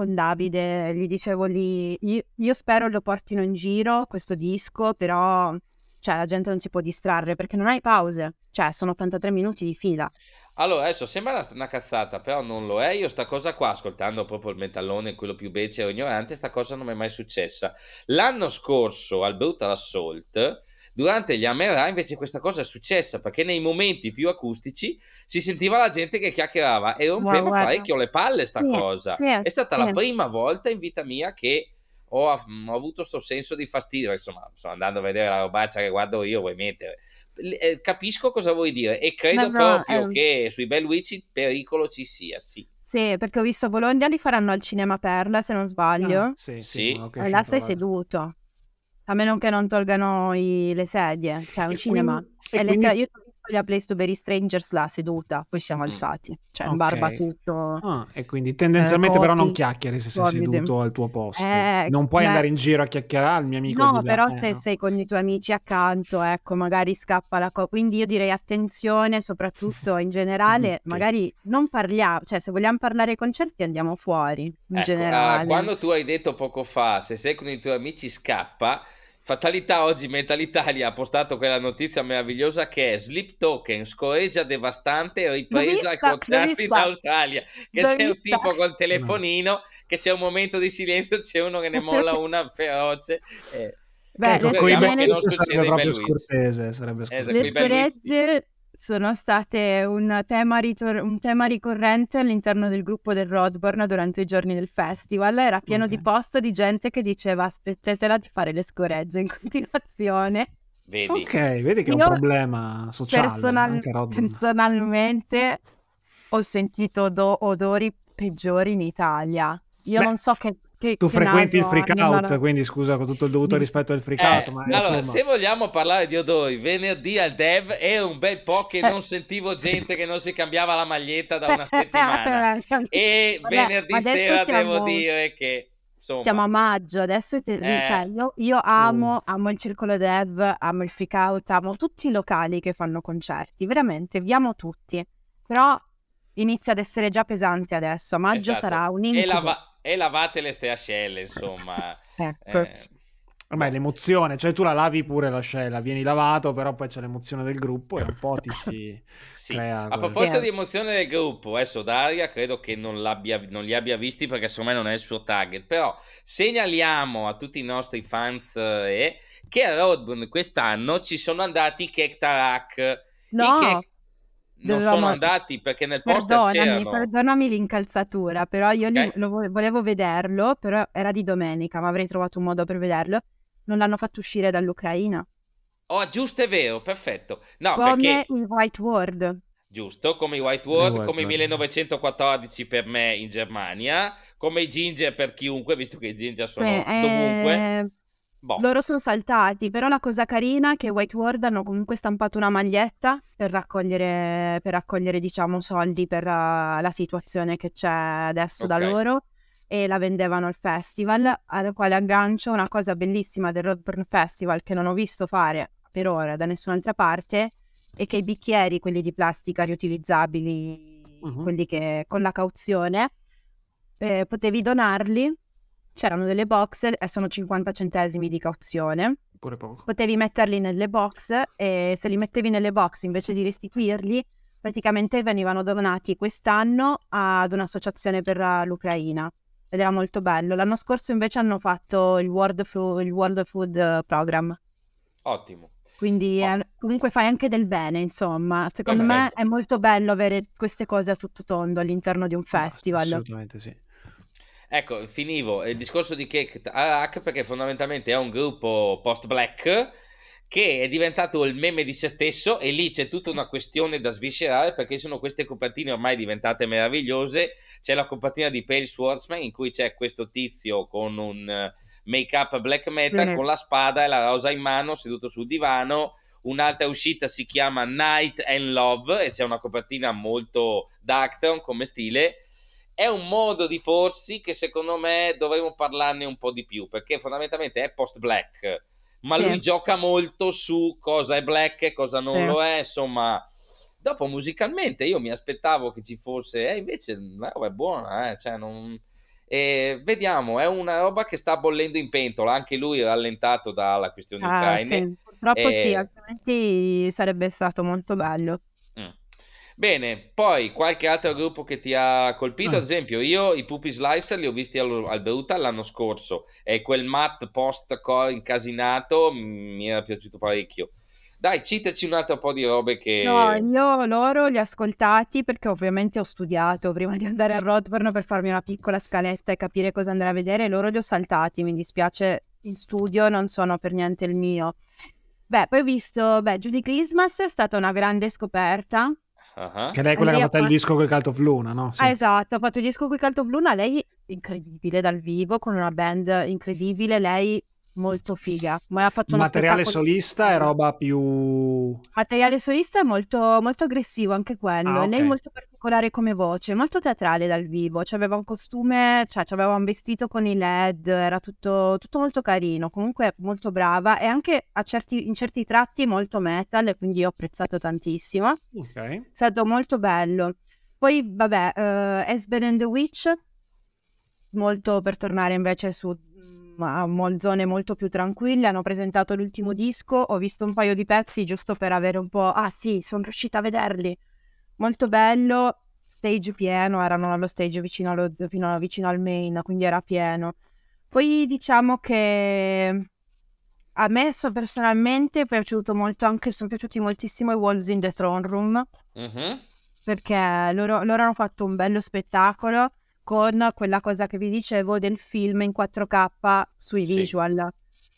Davide, gli dicevo lì, io spero lo portino in giro questo disco, però cioè, la gente non si può distrarre perché non hai pause, cioè sono 83 minuti di fila. Allora adesso sembra una cazzata, però non lo è. Io sta cosa qua, ascoltando proprio il metallone, quello più becero e ignorante, sta cosa non mi è mai successa. L'anno scorso al Brutal Assault, durante gli Amenra, invece questa cosa è successa, perché nei momenti più acustici si sentiva la gente che chiacchierava e rompeva parecchio le palle sta cosa. È stata la prima volta in vita mia che ho avuto sto senso di fastidio, insomma, sto andando a vedere la robaccia che guardo io, vuoi mettere. Capisco cosa vuoi dire e credo proprio che sui Bell Witch il pericolo ci sia, sì, perché ho visto Bologna li faranno al Cinema Perla, se non sbaglio. Okay, là stai seduto, a meno che non tolgano le sedie, cioè un cinema. Io ho visto gli A Place to Bury Strangers là seduta, poi siamo alzati, cioè in barba tutto. E quindi tendenzialmente però non chiacchieri se sei seduto al tuo posto, non puoi andare in giro a chiacchierare, il mio amico. No, però se sei con i tuoi amici accanto, ecco, magari scappa la cosa. Quindi io direi attenzione, soprattutto in generale, magari non parliamo, cioè se vogliamo parlare ai concerti andiamo fuori, in generale. Quando tu hai detto poco fa, se sei con i tuoi amici scappa, fatalità, oggi Metal Italia ha postato quella notizia meravigliosa che è Sleep Token, scoreggia devastante, ripresa al concerto in Australia, che c'è un tipo col telefonino, che c'è un momento di silenzio, c'è uno che ne molla una feroce. Sarebbe proprio scortese. Le scoregge sono state un tema ricorrente all'interno del gruppo del Roadburn durante i giorni del festival. Era pieno di post di gente che diceva aspettatela di fare le scoregge in continuazione. Vedi che è un problema sociale. Personalmente ho sentito odori peggiori in Italia. Non so che tu frequenti il freak out, quindi scusa con tutto il dovuto rispetto al freak out, ma allora insomma... se vogliamo parlare di odori, venerdì al Dev era un bel po' che non sentivo gente che non si cambiava la maglietta da una settimana e venerdì sera devo dire che Insomma. Siamo a maggio, adesso è cioè, io amo il Circolo Dev, amo il Freak Out, amo tutti i locali che fanno concerti, veramente, vi amo tutti, però inizia ad essere già pesante adesso, a maggio esatto. Sarà un incubo. E lavate le ste ascelle, insomma. Ecco. Vabbè, l'emozione, cioè tu la lavi pure l'ascella, vieni lavato, però poi c'è l'emozione del gruppo e un po' ti si sì. Crea. A proposito di emozione del gruppo, adesso Daria credo che non li abbia visti perché secondo me non è il suo target, però segnaliamo a tutti i nostri fans che a Roadburn quest'anno ci sono andati Kektarak. No! Non sono andati perché nel poster c'erano. Perdonami l'incalzatura, però io volevo vederlo, però era di domenica, ma avrei trovato un modo per vederlo. Non l'hanno fatto uscire dall'Ucraina. Oh, giusto, è vero, perfetto. No, come perché... il White Ward. Giusto, come i White Ward, come i 1914 per me in Germania, come i Ginger per chiunque, visto che i Ginger sono dovunque. Boh. Loro sono saltati, però la cosa carina è che White Ward hanno comunque stampato una maglietta per raccogliere diciamo soldi per la situazione che c'è adesso da loro, e la vendevano al festival, alla quale aggancio una cosa bellissima del Roadburn Festival che non ho visto fare per ora da nessun'altra parte, è che i bicchieri, quelli di plastica riutilizzabili, quelli che con la cauzione potevi donarli. C'erano delle box e sono 50 centesimi di cauzione. Pure poco. Potevi metterli nelle box e se li mettevi nelle box invece di restituirli, praticamente venivano donati quest'anno ad un'associazione per l'Ucraina. Ed era molto bello. L'anno scorso invece hanno fatto il World Food Program. Ottimo. Quindi comunque fai anche del bene, insomma. Secondo me è molto bello avere queste cose a tutto tondo all'interno di un festival. Assolutamente sì. Ecco, finivo il discorso di Kektarak perché fondamentalmente è un gruppo post-black che è diventato il meme di se stesso, e lì c'è tutta una questione da sviscerare perché sono queste copertine ormai diventate meravigliose. C'è la copertina di Pale Swordsman in cui c'è questo tizio con un make-up black metal con la spada e la rosa in mano seduto sul divano. Un'altra uscita si chiama Night and Love e c'è una copertina molto Darktron come stile. È un modo di porsi che secondo me dovremmo parlarne un po' di più, perché fondamentalmente è post-black, ma lui gioca molto su cosa è black e cosa non lo è, insomma. Dopo musicalmente io mi aspettavo che ci fosse, invece la roba è buona, cioè non... vediamo, è una roba che sta bollendo in pentola, anche lui rallentato dalla questione ucraina. Sì. Purtroppo sì, altrimenti sarebbe stato molto bello. Bene, poi qualche altro gruppo che ti ha colpito, ad esempio io i Puppy Slicer li ho visti al Brutal l'anno scorso e quel mat post-core incasinato mi era piaciuto parecchio. Dai, citaci un altro po' di robe che... No, io loro li ho ascoltati perché ovviamente ho studiato prima di andare a Roadburn per farmi una piccola scaletta e capire cosa andare a vedere, loro li ho saltati, mi dispiace, in studio non sono per niente il mio. Beh, poi ho visto Judy Christmas, è stata una grande scoperta. Che lei è quella che ha fatto il disco con i Cult of Luna, no? Sì. Ah, esatto, ha fatto il disco con i Cult of Luna, lei incredibile dal vivo, con una band incredibile, lei molto figa. Ma ha fatto materiale solista e roba più... Materiale solista è molto, molto aggressivo anche quello, lei è molto particolare come voce, molto teatrale dal vivo, c'aveva un costume, cioè c'aveva un vestito con i LED, era tutto molto carino, comunque molto brava e anche in certi tratti molto metal, quindi ho apprezzato tantissimo. È stato molto bello. Poi vabbè, Esben and the Witch, molto per tornare invece su zone molto più tranquille, hanno presentato l'ultimo disco, ho visto un paio di pezzi giusto per avere un po', sono riuscita a vederli, molto bello, stage pieno, erano allo stage vicino al main, quindi era pieno. Poi diciamo che a me personalmente è piaciuto molto, anche sono piaciuti moltissimo i Wolves in the Throne Room, perché loro hanno fatto un bello spettacolo con quella cosa che vi dicevo del film in 4K sui visual,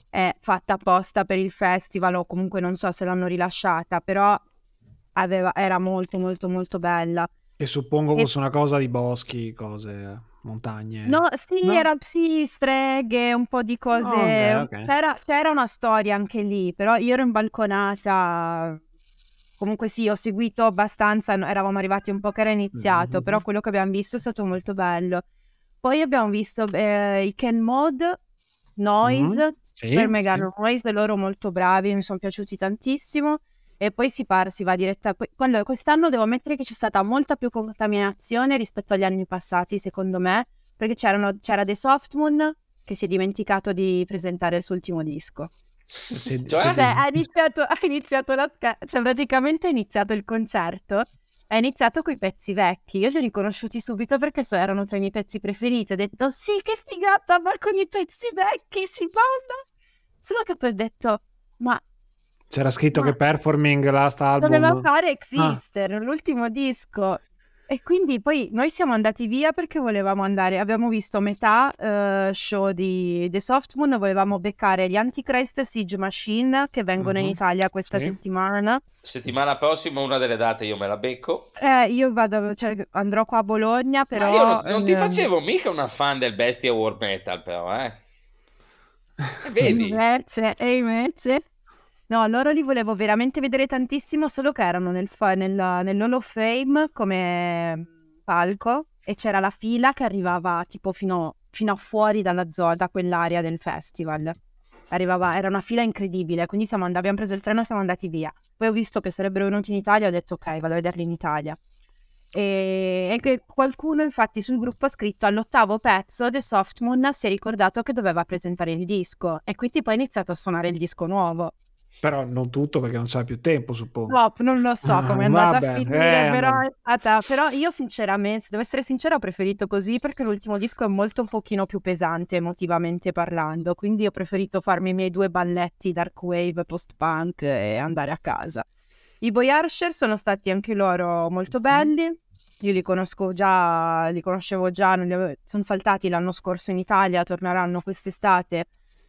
è fatta apposta per il festival o comunque non so se l'hanno rilasciata, però era molto molto molto bella. E suppongo fosse una cosa di boschi, cose, montagne. No, sì, no? Era streghe, un po' di cose, c'era una storia anche lì, però io ero imbalconata... Comunque sì, ho seguito abbastanza, eravamo arrivati un po' che era iniziato, però quello che abbiamo visto è stato molto bello. Poi abbiamo visto i Ken Mod, Noise, per Megalo Noise, loro molto bravi, mi sono piaciuti tantissimo. E poi si va diretta. Quando, quest'anno devo ammettere che c'è stata molta più contaminazione rispetto agli anni passati, secondo me, perché c'era The Soft Moon che si è dimenticato di presentare il suo ultimo disco. Ha iniziato il concerto, ha iniziato coi pezzi vecchi. Io li ho riconosciuti subito perché erano tra i miei pezzi preferiti. Ho detto sì, che figata, ma con i pezzi vecchi si parla. Solo che poi ho detto ma c'era scritto che Performing Last Album doveva fare Exister, l'ultimo disco. E quindi poi noi siamo andati via perché volevamo andare, abbiamo visto metà show di The Soft Moon, volevamo beccare gli Antichrist Siege Machine che vengono in Italia questa settimana. Settimana prossima una delle date io me la becco. Io andrò qua a Bologna, però... Ma io non ti facevo mica una fan del Bestia War Metal, però, vedi? E invece... No, loro li volevo veramente vedere tantissimo, solo che erano nell'Hall of Fame come palco e c'era la fila che arrivava tipo fino a fuori dalla zona, da quell'area del festival. Era una fila incredibile, quindi abbiamo preso il treno e siamo andati via. Poi ho visto che sarebbero venuti in Italia e ho detto ok, vado a vederli in Italia. E che qualcuno infatti sul gruppo ha scritto all'ottavo pezzo The Soft Moon si è ricordato che doveva presentare il disco e quindi poi ha iniziato a suonare il disco nuovo. Però non tutto perché non c'era più tempo, suppongo. No, non lo so come è andata a finire, però io sinceramente, se devo essere sincera, ho preferito così perché l'ultimo disco è un pochino più pesante emotivamente parlando, quindi ho preferito farmi i miei due balletti dark wave, post-punk e andare a casa. I Boy Archer sono stati anche loro molto belli, io li conoscevo già, sono saltati l'anno scorso in Italia, torneranno quest'estate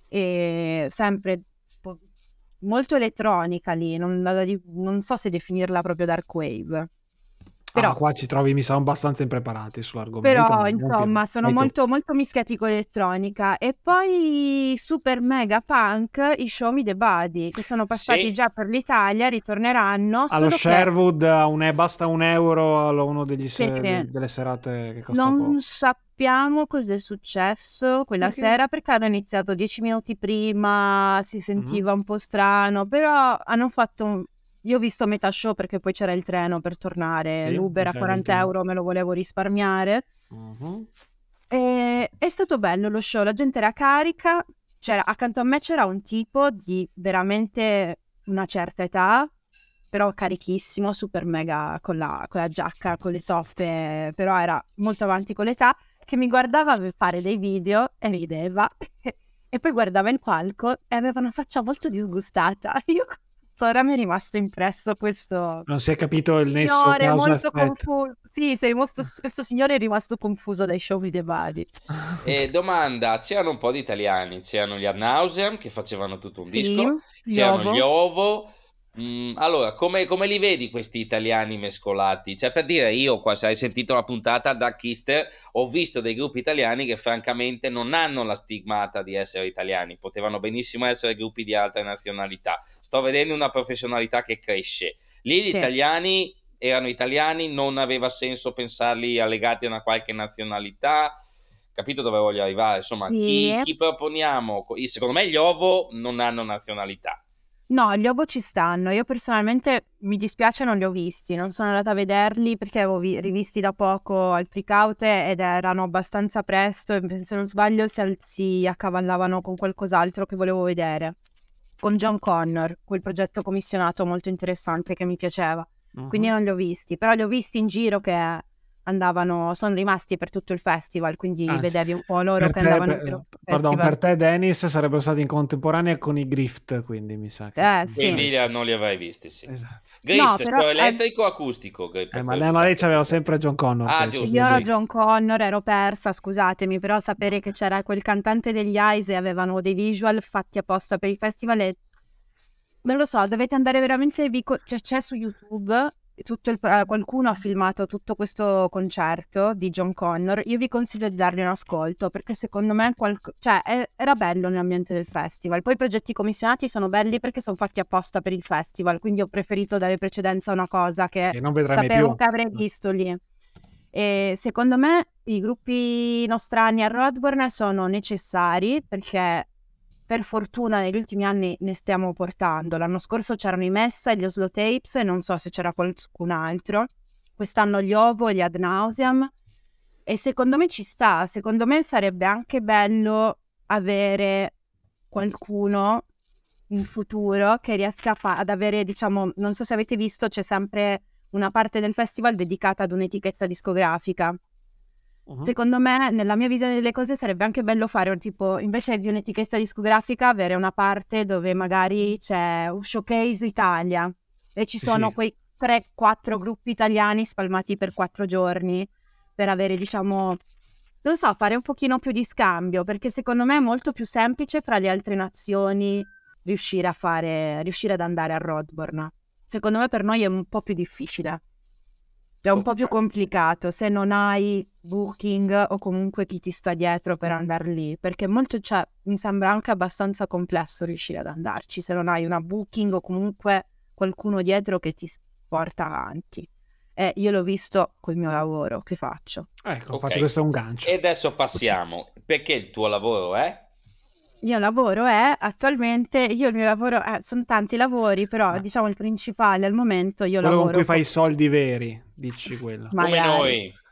e sempre... molto elettronica lì, non so se definirla proprio dark wave. Però qua ci trovi, mi sa, abbastanza impreparati sull'argomento. Però insomma sono molto, molto mischiati con elettronica. E poi super mega punk i Show Me The Body, che sono passati già per l'Italia, ritorneranno. Allo Sherwood basta €1 a uno degli delle serate che costa poco. Non sappiamo cos'è successo quella sera perché hanno iniziato 10 minuti prima, si sentiva un po' strano, però hanno fatto Io ho visto metà show perché poi c'era il treno per tornare, l'Uber a €40 me lo volevo risparmiare. E è stato bello lo show, la gente era carica, accanto a me c'era un tipo di veramente una certa età, però carichissimo, super mega con la giacca, con le toppe, però era molto avanti con l'età, che mi guardava per fare dei video e rideva. E poi guardava il palco e aveva una faccia molto disgustata. Ora mi è rimasto impresso questo. Non si è capito il nesso. Signore molto confuso. Sì, questo signore è rimasto confuso dai Show Me The Body. E domanda: c'erano un po' di italiani. C'erano gli Ad Nauseam che facevano tutto un disco. C'erano gli Ovo. Allora, come li vedi questi italiani mescolati? Cioè, per dire, io qua, se hai sentito la puntata da Kister, ho visto dei gruppi italiani che francamente non hanno la stigmata di essere italiani, potevano benissimo essere gruppi di altre nazionalità. Sto vedendo una professionalità che cresce. Lì gli italiani erano italiani, non aveva senso pensarli allegati a una qualche nazionalità. Capito dove voglio arrivare? Insomma, chi proponiamo? Secondo me gli Ovo non hanno nazionalità. No, gli Ovo ci stanno. Io personalmente mi dispiace, non li ho visti, non sono andata a vederli perché avevo rivisti da poco al Freak Out ed erano abbastanza presto e se non sbaglio si accavallavano con qualcos'altro che volevo vedere, con John Connor, quel progetto commissionato molto interessante che mi piaceva, quindi non li ho visti, però li ho visti in giro che sono rimasti per tutto il festival, quindi vedevi un po' loro che andavano in giro. Pardon, per te Dennis sarebbero stati in contemporanea con i Grift, quindi mi sa che quindi non li avevi visti, esatto. Grift, no, però elettrico acustico, ma lei c'aveva sempre John Connor. Giusto, io ero John Connor, ero persa, scusatemi, però sapere che c'era quel cantante degli Eyes e avevano dei visual fatti apposta per il festival non lo so, dovete andare veramente c'è su YouTube qualcuno ha filmato tutto questo concerto di John Connor. Io vi consiglio di dargli un ascolto perché secondo me era bello nell'ambiente del festival. Poi i progetti commissionati sono belli perché sono fatti apposta per il festival, quindi ho preferito dare precedenza a una cosa che non sapevo che avrei visto lì. E secondo me i gruppi nostrani a Roadburn sono necessari, perché per fortuna negli ultimi anni ne stiamo portando. L'anno scorso c'erano i Messa e gli Oslo Tapes e non so se c'era qualcun altro. Quest'anno gli Ovo e gli Ad Nauseam. E secondo me ci sta. Secondo me sarebbe anche bello avere qualcuno in futuro che riesca ad avere, diciamo, non so se avete visto, c'è sempre una parte del festival dedicata ad un'etichetta discografica. Uh-huh. Secondo me, nella mia visione delle cose, sarebbe anche bello fare tipo, invece di un'etichetta discografica, avere una parte dove magari c'è un showcase Italia e ci sono quei 3-4 gruppi italiani spalmati per 4 giorni per avere, diciamo, non lo so, fare un pochino più di scambio, perché secondo me è molto più semplice fra le altre nazioni riuscire ad andare a Roadburn. Secondo me per noi è un po' più difficile. È un po' più complicato se non hai booking o comunque chi ti sta dietro per andare lì, perché molto mi sembra anche abbastanza complesso riuscire ad andarci se non hai una booking o comunque qualcuno dietro che ti porta avanti. E io l'ho visto col mio lavoro che faccio. Ecco, infatti questo è un gancio. E adesso passiamo. Perché il tuo lavoro è? Il mio lavoro è, attualmente, sono tanti lavori, però diciamo il principale al momento quello lavoro... con cui fai i soldi veri, dici quello. Magari,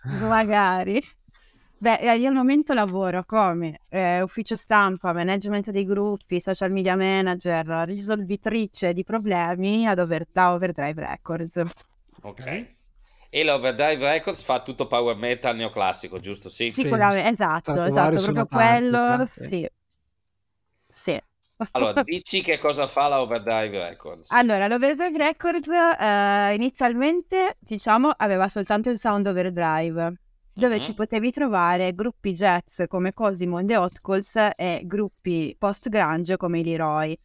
come noi. Magari. Beh, io al momento lavoro come ufficio stampa, management dei gruppi, social media manager, risolvitrice di problemi da Overdrive Records. Ok. E l'Overdrive Records fa tutto power metal neoclassico, giusto? Sì, sicuramente, esatto, proprio quello, sì. Sì. Allora, dici che cosa fa la Overdrive Records? Allora, l'Overdrive Records inizialmente, diciamo, aveva soltanto il Sound Overdrive, dove ci potevi trovare gruppi jazz come Cosimo and the Hotcalls e gruppi post-grunge come i Leroy.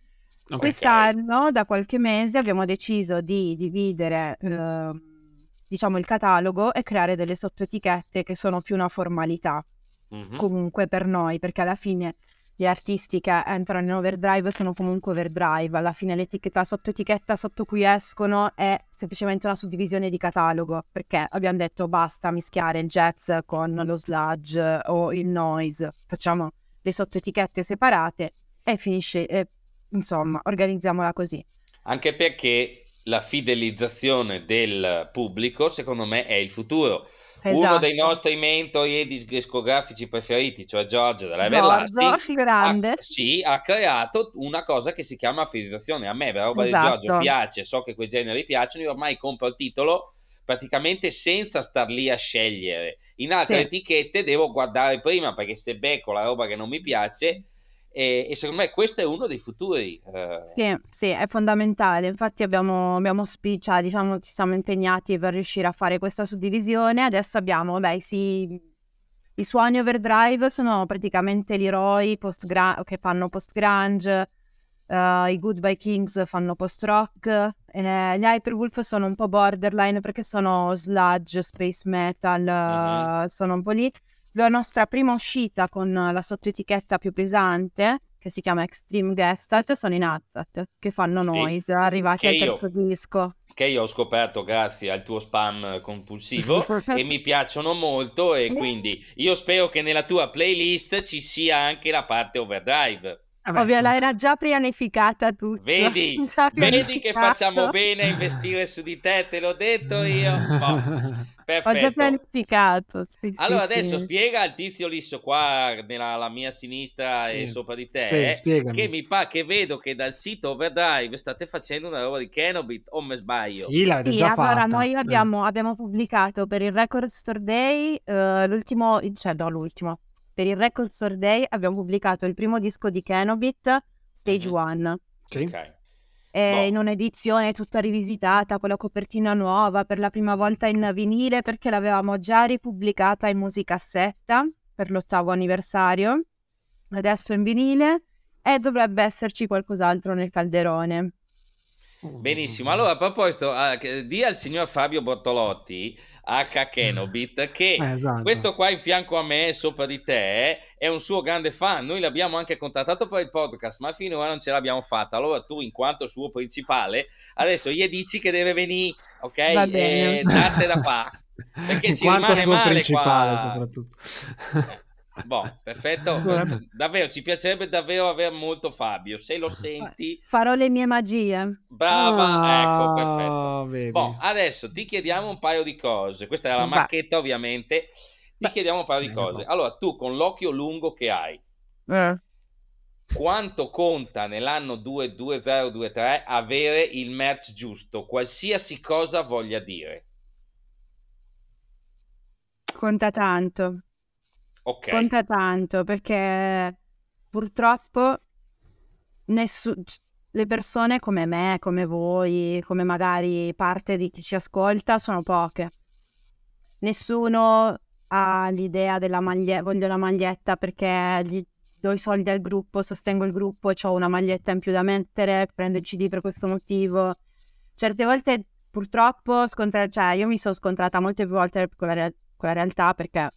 Okay. Quest'anno, da qualche mese, abbiamo deciso di dividere, diciamo, il catalogo e creare delle sottoetichette che sono più una formalità, comunque per noi, perché alla fine... gli artisti che entrano in Overdrive sono comunque Overdrive, alla fine l'etichetta sottoetichetta sotto cui escono è semplicemente una suddivisione di catalogo, perché abbiamo detto basta mischiare il jazz con lo sludge o il noise, facciamo le sottoetichette separate e finisce, insomma, organizziamola così. Anche perché la fidelizzazione del pubblico, secondo me, è il futuro. Esatto. Uno dei nostri mentori e discografici preferiti, cioè Giorgio della Everlasting, ha creato una cosa che si chiama fidelizzazione. A me la roba di Giorgio piace, so che quei generi piacciono, io ormai compro il titolo praticamente senza star lì a scegliere. In altre etichette devo guardare prima, perché se becco la roba che non mi piace... E secondo me questo è uno dei futuri. Sì, è fondamentale. Infatti diciamo, ci siamo impegnati per riuscire a fare questa suddivisione. Adesso abbiamo, i suoni Overdrive sono praticamente Leroy che fanno post-grunge, i Goodbye Kings fanno post-rock, gli Hyperwolf sono un po' borderline perché sono sludge, space metal, sono un po' lì. La nostra prima uscita con la sottoetichetta più pesante, che si chiama Extreme Gestalt, sono i Nazzat, che fanno noise, arrivati al terzo disco. Che io ho scoperto grazie al tuo spam compulsivo e mi piacciono molto, e quindi io spero che nella tua playlist ci sia anche la parte Overdrive. Ovvio, era già pianificata tutto. Vedi che facciamo bene a investire su di te, te l'ho detto io. Perfetto. Ho già pianificato. Allora adesso spiega al tizio lisso qua alla mia sinistra e sopra di te, che mi pare che vedo che dal sito Overdrive state facendo una roba di Kenobit, o me sbaglio? Sì, l'avete già fatta. Noi abbiamo pubblicato per il Record Store Day l'ultimo. Per il Record Store Day abbiamo pubblicato il primo disco di Kenobit, Stage 1. Okay. In un'edizione tutta rivisitata, con la copertina nuova, per la prima volta in vinile, perché l'avevamo già ripubblicata in musicassetta per l'8° anniversario. Adesso in vinile, e dovrebbe esserci qualcos'altro nel calderone. Benissimo, allora a proposito, di al signor Fabio Bortolotti, H. Kenobit, che questo qua in fianco a me, sopra di te, è un suo grande fan. Noi l'abbiamo anche contattato per il podcast, ma finora non ce l'abbiamo fatta. Allora tu, in quanto suo principale, adesso gli dici che deve venire, ok? Date da fa. Perché ci quanto rimane suo male principale qua... soprattutto. Boh, perfetto. Davvero, ci piacerebbe davvero aver molto Fabio, se lo senti. Farò le mie magie. Brava, ecco, perfetto. Vedi. Boh, adesso ti chiediamo un paio di cose. Questa è la macchetta, ovviamente. Ti chiediamo un paio di cose. Allora, tu con l'occhio lungo che hai, quanto conta nell'anno 22023 avere il match giusto, qualsiasi cosa voglia dire? Conta tanto. Okay. Conta tanto, perché purtroppo le persone come me, come voi, come magari parte di chi ci ascolta, sono poche. Nessuno ha l'idea della maglietta, voglio la maglietta perché gli do i soldi al gruppo, sostengo il gruppo e ho una maglietta in più da mettere, prendo il CD per questo motivo. Certe volte purtroppo, io mi sono scontrata molte più volte con la realtà, perché...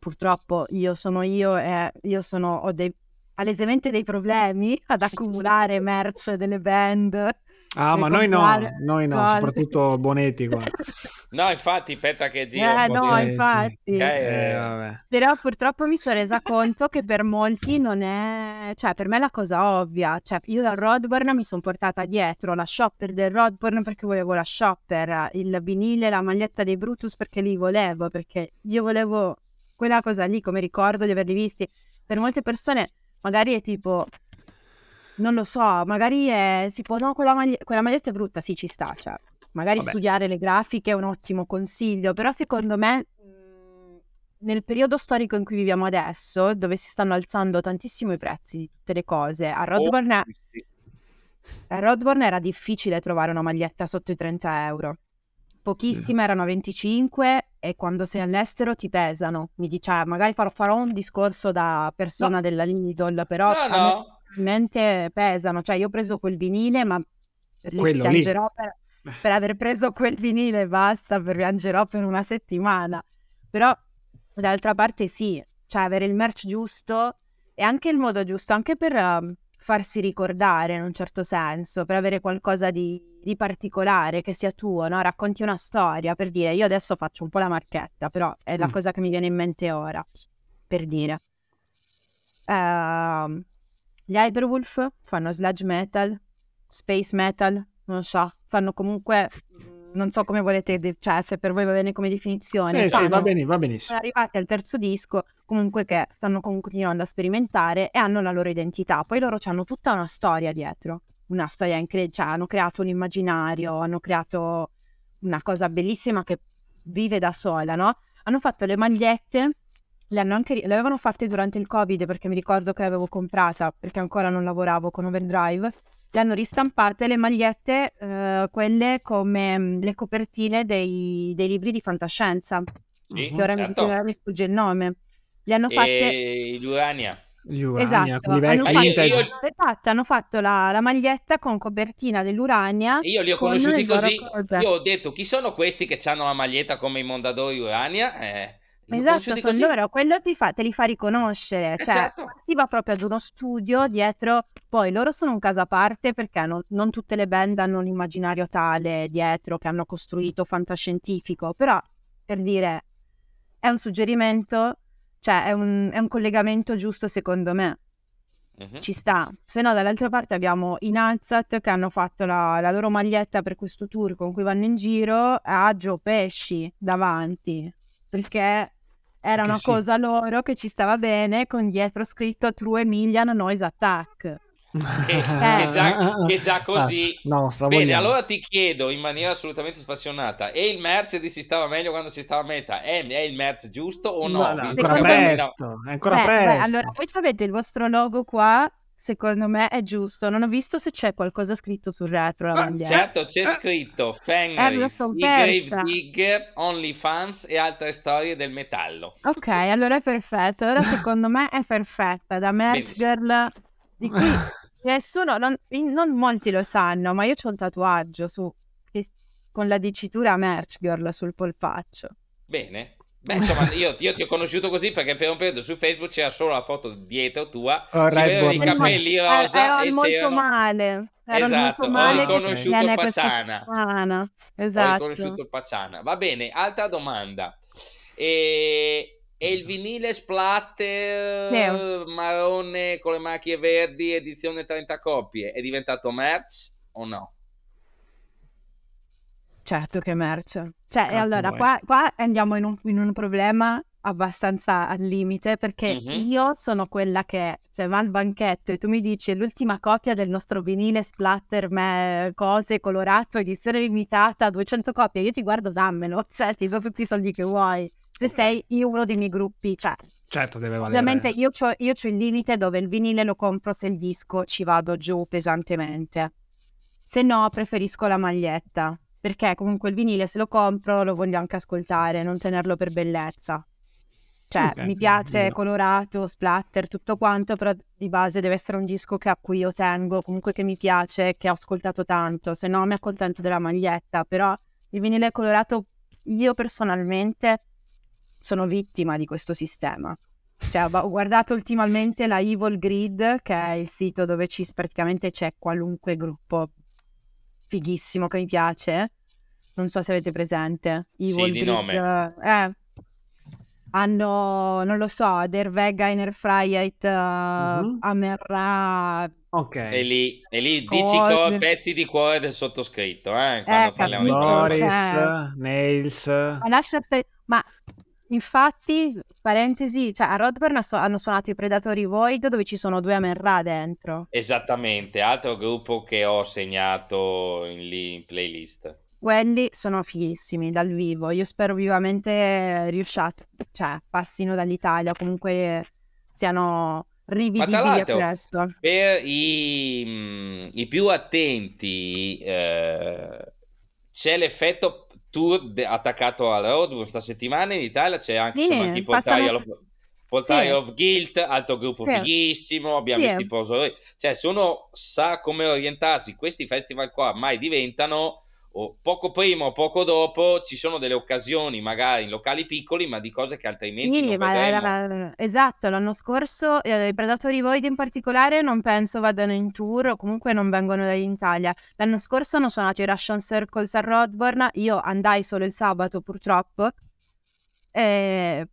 purtroppo io sono io e ho palesemente dei problemi ad accumulare merch delle band. Ma noi no, soprattutto Bonetti qua. No, infatti, aspetta che giro. Infatti. Vabbè. Però purtroppo mi sono resa conto che per molti non è... Cioè, per me è la cosa ovvia. Cioè, io dal Roadburn mi sono portata dietro la shopper del Roadburn perché volevo la shopper, il vinile, la maglietta dei Brutus perché li volevo, perché io volevo... quella cosa lì, come ricordo di averli visti. Per molte persone magari è tipo, non lo so, magari è tipo, no, quella maglietta è brutta, sì, ci sta, cioè, magari studiare le grafiche è un ottimo consiglio, però secondo me nel periodo storico in cui viviamo adesso, dove si stanno alzando tantissimo i prezzi di tutte le cose, a Roadburn era difficile trovare una maglietta sotto i 30 euro. Pochissime erano 25 e quando sei all'estero ti pesano. Mi dice, magari farò un discorso da persona della Lidl, però veramente pesano. Cioè, io ho preso quel vinile, ma piangerò per aver preso quel vinile, basta, piangerò per una settimana. Però d'altra parte sì, cioè avere il merch giusto e anche il modo giusto, anche per farsi ricordare in un certo senso, per avere qualcosa di particolare che sia tuo, no? Racconti una storia, per dire, io adesso faccio un po' la marchetta, però è la cosa che mi viene in mente ora, per dire. Gli Hyperwolf fanno sludge metal, space metal, non so, fanno comunque, non so come volete, cioè se per voi va bene come definizione. Sì, va bene, va benissimo. Sono arrivati al terzo disco, comunque che stanno continuando a sperimentare e hanno la loro identità, poi loro hanno tutta una storia dietro. Una storia incredibile, cioè, hanno creato un immaginario, hanno creato una cosa bellissima che vive da sola, no? Hanno fatto le magliette, le avevano fatte durante il Covid, perché mi ricordo che l'avevo comprata, perché ancora non lavoravo con Overdrive, le hanno ristampate le magliette, quelle come le copertine dei libri di fantascienza, che ora mi sfugge il nome. Le hanno fatte... L'Urania, esatto, hanno fatto la maglietta con copertina dell'Urania. Io li ho conosciuti così, io ho detto chi sono questi che hanno la maglietta come i Mondadori Urania? Esatto, sono così. Loro, quello te li fa riconoscere, cioè si va proprio ad uno studio dietro, poi loro sono un caso a parte perché non tutte le band hanno un immaginario tale dietro che hanno costruito fantascientifico, però per dire è un suggerimento. Cioè è un collegamento giusto secondo me, ci sta. Se no dall'altra parte abbiamo i Nazzat che hanno fatto la loro maglietta per questo tour con cui vanno in giro a Gio Pesci davanti, perché era una cosa loro che ci stava bene, con dietro scritto True Emilian Noise Attack. Che già così bene. Allora ti chiedo in maniera assolutamente spassionata, e il merch si stava meglio quando si stava a metà? È il merch giusto o no? No, è ancora presto. Allora voi sapete il vostro logo qua, secondo me è giusto. Non ho visto se c'è qualcosa scritto sul retro la bandiera. Certo, c'è scritto Fenris, i Grave Digger, OnlyFans e altre storie del metallo. Ok, allora è perfetto. Allora secondo me è perfetta. Da merch girl di cui nessuno, non molti lo sanno, ma io c'ho un tatuaggio con la dicitura Merch Girl sul polpaccio. Bene, Beh, insomma, io ti ho conosciuto così perché per un periodo su Facebook c'era solo la foto dietro tua, ci vedevo i capelli rosa e c'erano... male. Esatto, molto male. Esatto, ho riconosciuto Paciana. Esatto. Ho riconosciuto Paciana. Va bene, altra domanda. E il vinile splatter marrone con le macchie verdi, edizione 30 copie, è diventato merch o no? Certo che merce. Cioè, e allora qua andiamo in un problema abbastanza al limite, perché io sono quella che se va al banchetto e tu mi dici l'ultima copia del nostro vinile splatter cose colorato edizione limitata 200 copie, io ti guardo, dammelo, cioè ti do tutti i soldi che vuoi. Se sei uno dei miei gruppi, cioè certo deve valere. Ovviamente io c'ho il limite dove il vinile lo compro se il disco ci vado giù pesantemente, se no preferisco la maglietta. Perché comunque il vinile se lo compro lo voglio anche ascoltare, non tenerlo per bellezza. Cioè mi piace colorato, splatter, tutto quanto, però di base deve essere un disco a cui io tengo, comunque che mi piace, che ho ascoltato tanto, se no mi accontento della maglietta. Però il vinile colorato, io personalmente sono vittima di questo sistema. Cioè ho guardato ultimamente la Evil Grid, che è il sito dove praticamente c'è qualunque gruppo fighissimo che mi piace, non so se avete presente. Evil sì, di Grid, nome. Hanno, non lo so, Der Vega, Inner Freiheit, Amenra. Ok. E lì dici pezzi di cuore del sottoscritto, quando parliamo di Boris, Nails. Ma infatti, parentesi, cioè a Roadburn hanno suonato i Predatory Void, dove ci sono due Amenra dentro. Esattamente, altro gruppo che ho segnato in playlist. Quelli sono fighissimi dal vivo, io spero vivamente passino dall'Italia, comunque siano rivedibili presto. Per i più attenti c'è l'effetto tour attaccato al road. Questa settimana in Italia c'è anche chi Portale of Guilt, altro gruppo fighissimo, abbiamo visto i Poso. Cioè se uno sa come orientarsi, questi festival qua ormai diventano o poco prima o poco dopo, ci sono delle occasioni magari in locali piccoli ma di cose che altrimenti non vedremo. Esatto, l'anno scorso i Predatori Void in particolare non penso vadano in tour o comunque non vengono dall'Italia. L'anno scorso hanno suonato i Russian Circles a Roadburn, io andai solo il sabato purtroppo, e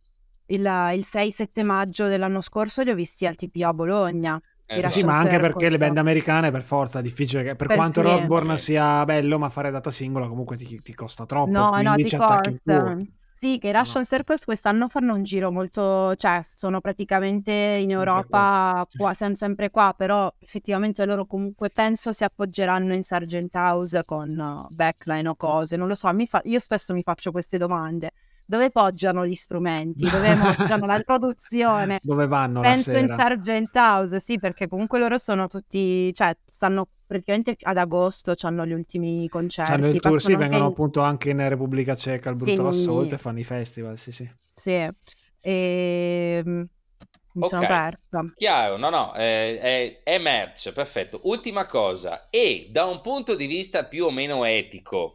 il 6-7 maggio dell'anno scorso li ho visti al TPO a Bologna. Sì, ma anche perché le band americane per forza è difficile, che, per quanto Roadburn sia bello, ma fare data singola comunque ti costa troppo. No, ti costa. Sì, che i Russian Circles quest'anno fanno un giro molto, cioè sono praticamente in Europa sempre qua, però effettivamente loro comunque penso si appoggeranno in Sargent House con backline o cose, non lo so, io spesso mi faccio queste domande. Dove poggiano gli strumenti? Dove poggiano la produzione? Dove vanno penso la sera? Penso in Sargent House, sì, perché comunque loro sono tutti... Cioè, stanno praticamente ad agosto, hanno gli ultimi concerti. C'hanno il tour, sì, vengono appunto anche in Repubblica Ceca, al Brutal Assault, e fanno i festival, sì. Mi sono persa. Chiaro, no, è merch, perfetto. Ultima cosa, e da un punto di vista più o meno etico...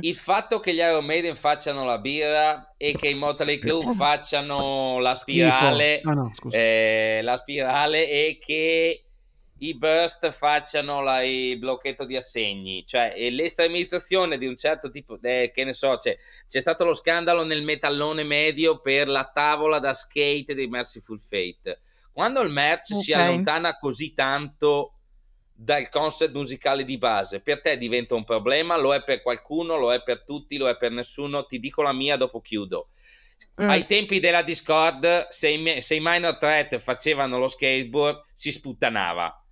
Il fatto che gli Iron Maiden facciano la birra e che i Motley Crue facciano la spirale, e che i Burst facciano il blocchetto di assegni, cioè l'estremizzazione di un certo tipo, che ne so, c'è stato lo scandalo nel metallone medio per la tavola da skate dei Mercyful Fate. Quando il merch si allontana così tanto dal concept musicale di base, per te diventa un problema? Lo è per qualcuno, lo è per tutti, lo è per nessuno? Ti dico la mia, dopo chiudo. Ai tempi della Discord, se i Minor Threat facevano lo skateboard si sputtanava.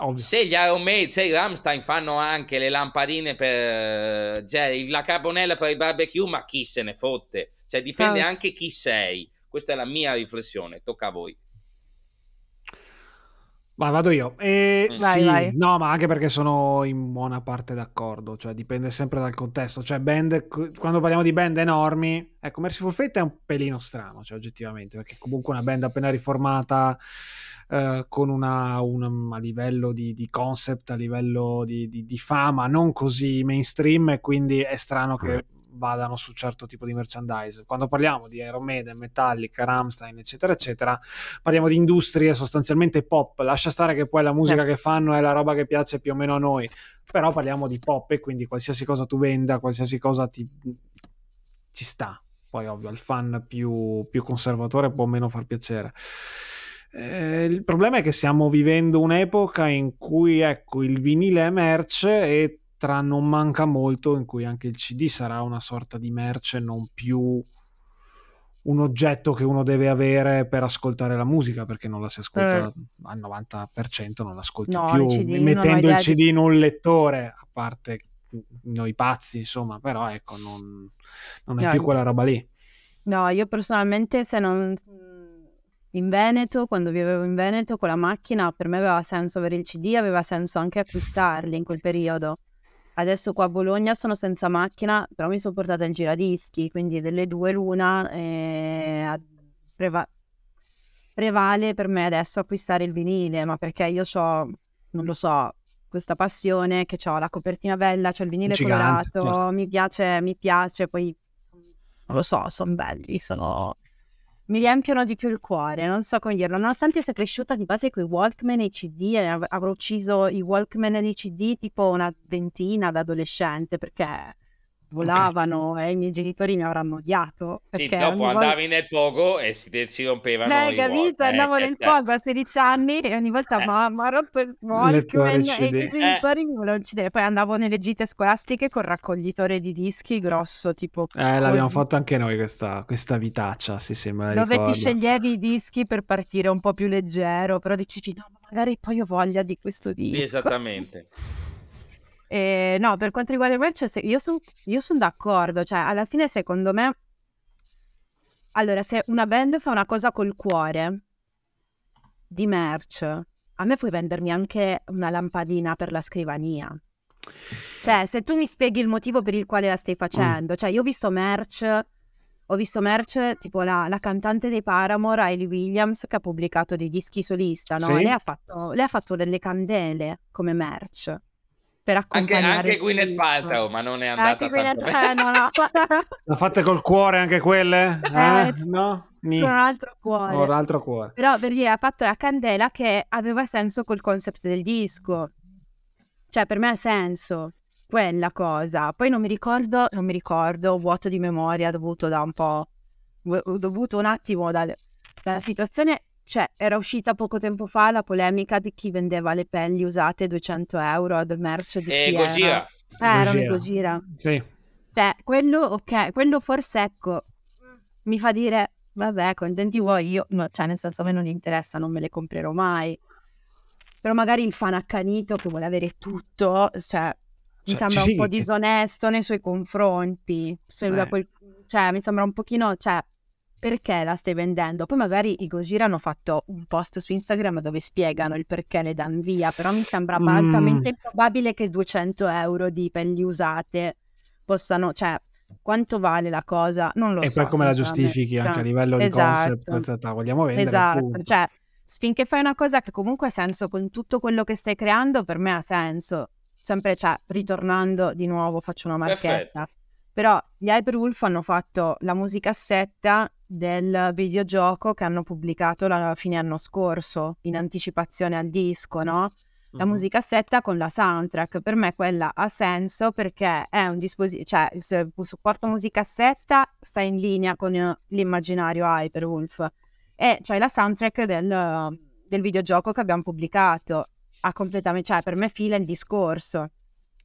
Ovvio. Se gli Iron Maiden, se i Rammstein fanno anche le lampadine per la carbonella per il barbecue, ma chi se ne fotte? Cioè dipende anche chi sei. Questa è la mia riflessione, tocca a voi. Vado io. Vai. No, ma anche perché sono in buona parte d'accordo, cioè dipende sempre dal contesto, cioè band, quando parliamo di band enormi, ecco, Mercyful Fate è un pelino strano, cioè oggettivamente, perché comunque una band appena riformata con a livello di concept, a livello di fama non così mainstream, e quindi è strano che vadano su certo tipo di merchandise. Quando parliamo di Iron Maiden, Metallica, Rammstein, eccetera eccetera, parliamo di industrie sostanzialmente pop, lascia stare che poi la musica che fanno è la roba che piace più o meno a noi, però parliamo di pop e quindi qualsiasi cosa tu venda, qualsiasi cosa ci sta. Poi ovvio al fan più conservatore può meno far piacere. Il problema è che stiamo vivendo un'epoca in cui, ecco, il vinile è merce e tra non manca molto in cui anche il CD sarà una sorta di merce, non più un oggetto che uno deve avere per ascoltare la musica, perché non la si ascolta al 90%, non l'ascolti più, mettendo il CD in un lettore, a parte noi pazzi insomma, però ecco non è più quella roba lì. No, io personalmente in Veneto, quando vivevo in Veneto con la macchina, per me aveva senso avere il CD, aveva senso anche acquistarli in quel periodo. Adesso qua a Bologna sono senza macchina, però mi sono portata il giradischi, quindi delle due l'una, prevale per me adesso acquistare il vinile, ma perché io ho, non lo so, questa passione che ho la copertina bella, c'ho il vinile gigante, colorato, certo. mi piace, poi non lo so, sono belli, mi riempiono di più il cuore, non so come dirlo. Nonostante io sia cresciuta di base con i Walkman e i CD, avrò ucciso i Walkman e i CD tipo una ventina da adolescente, perché volavano e i miei genitori mi avranno odiato. Sì, dopo andavi nel pogo e si rompevano i Walkman. Capito? Andavo nel pogo a 16 anni e ogni volta mamma ha rotto il Walkman e i miei genitori mi volevano uccidere. Poi andavo nelle gite scolastiche col raccoglitore di dischi grosso tipo così. L'abbiamo fatto anche noi questa vitaccia, sì, me la ricordo. Dove ti sceglievi i dischi per partire un po' più leggero, però dicevi no, magari poi ho voglia di questo disco. Esattamente. No, per quanto riguarda il merce, io sono d'accordo, cioè alla fine secondo me, allora, se una band fa una cosa col cuore di merch, a me puoi vendermi anche una lampadina per la scrivania, cioè se tu mi spieghi il motivo per il quale la stai facendo. Cioè io ho visto merch tipo la cantante dei Paramore, Hayley Williams, che ha pubblicato dei dischi solista, no? Sì. Lei ha fatto delle candele come merch per accompagnare anche Gwyneth Paltrow, ma non è andata tanto bene. No. La fate col cuore anche quelle? No? Con un altro cuore. Però per dire, ha fatto la candela che aveva senso col concept del disco. Cioè per me ha senso quella cosa. Poi non mi ricordo, vuoto di memoria dovuto un attimo dalla situazione. Cioè, era uscita poco tempo fa la polemica di chi vendeva le pelli usate €200 ad merce di chi Gojira. Erano Gojira. Sì. Cioè, quello, ok, quello forse, ecco, mi fa dire, vabbè, contenti vuoi, io, no, cioè, nel senso, a me non interessa, non me le comprerò mai. Però magari il fan accanito che vuole avere tutto, mi sembra un po' disonesto nei suoi confronti. Mi sembra un pochino, perché la stai vendendo? Poi magari i Gojira hanno fatto un post su Instagram dove spiegano il perché le danno via, però mi sembra altamente improbabile che €200 di pelli usate possano, quanto vale la cosa? Non lo so. E poi come la giustifichi anche a livello di concept, la vogliamo vendere. Esatto, finché fai una cosa che comunque ha senso con tutto quello che stai creando, per me ha senso. Sempre, ritornando di nuovo, faccio una marchetta. Perfetto. Però gli Hyperwolf hanno fatto la musicassetta del videogioco che hanno pubblicato la fine anno scorso in anticipazione al disco, no? La musicassetta con la soundtrack, per me quella ha senso perché è un il supporto musicassetta sta in linea con l'immaginario Hyperwolf e la soundtrack del videogioco che abbiamo pubblicato ha completamente, per me fila il discorso.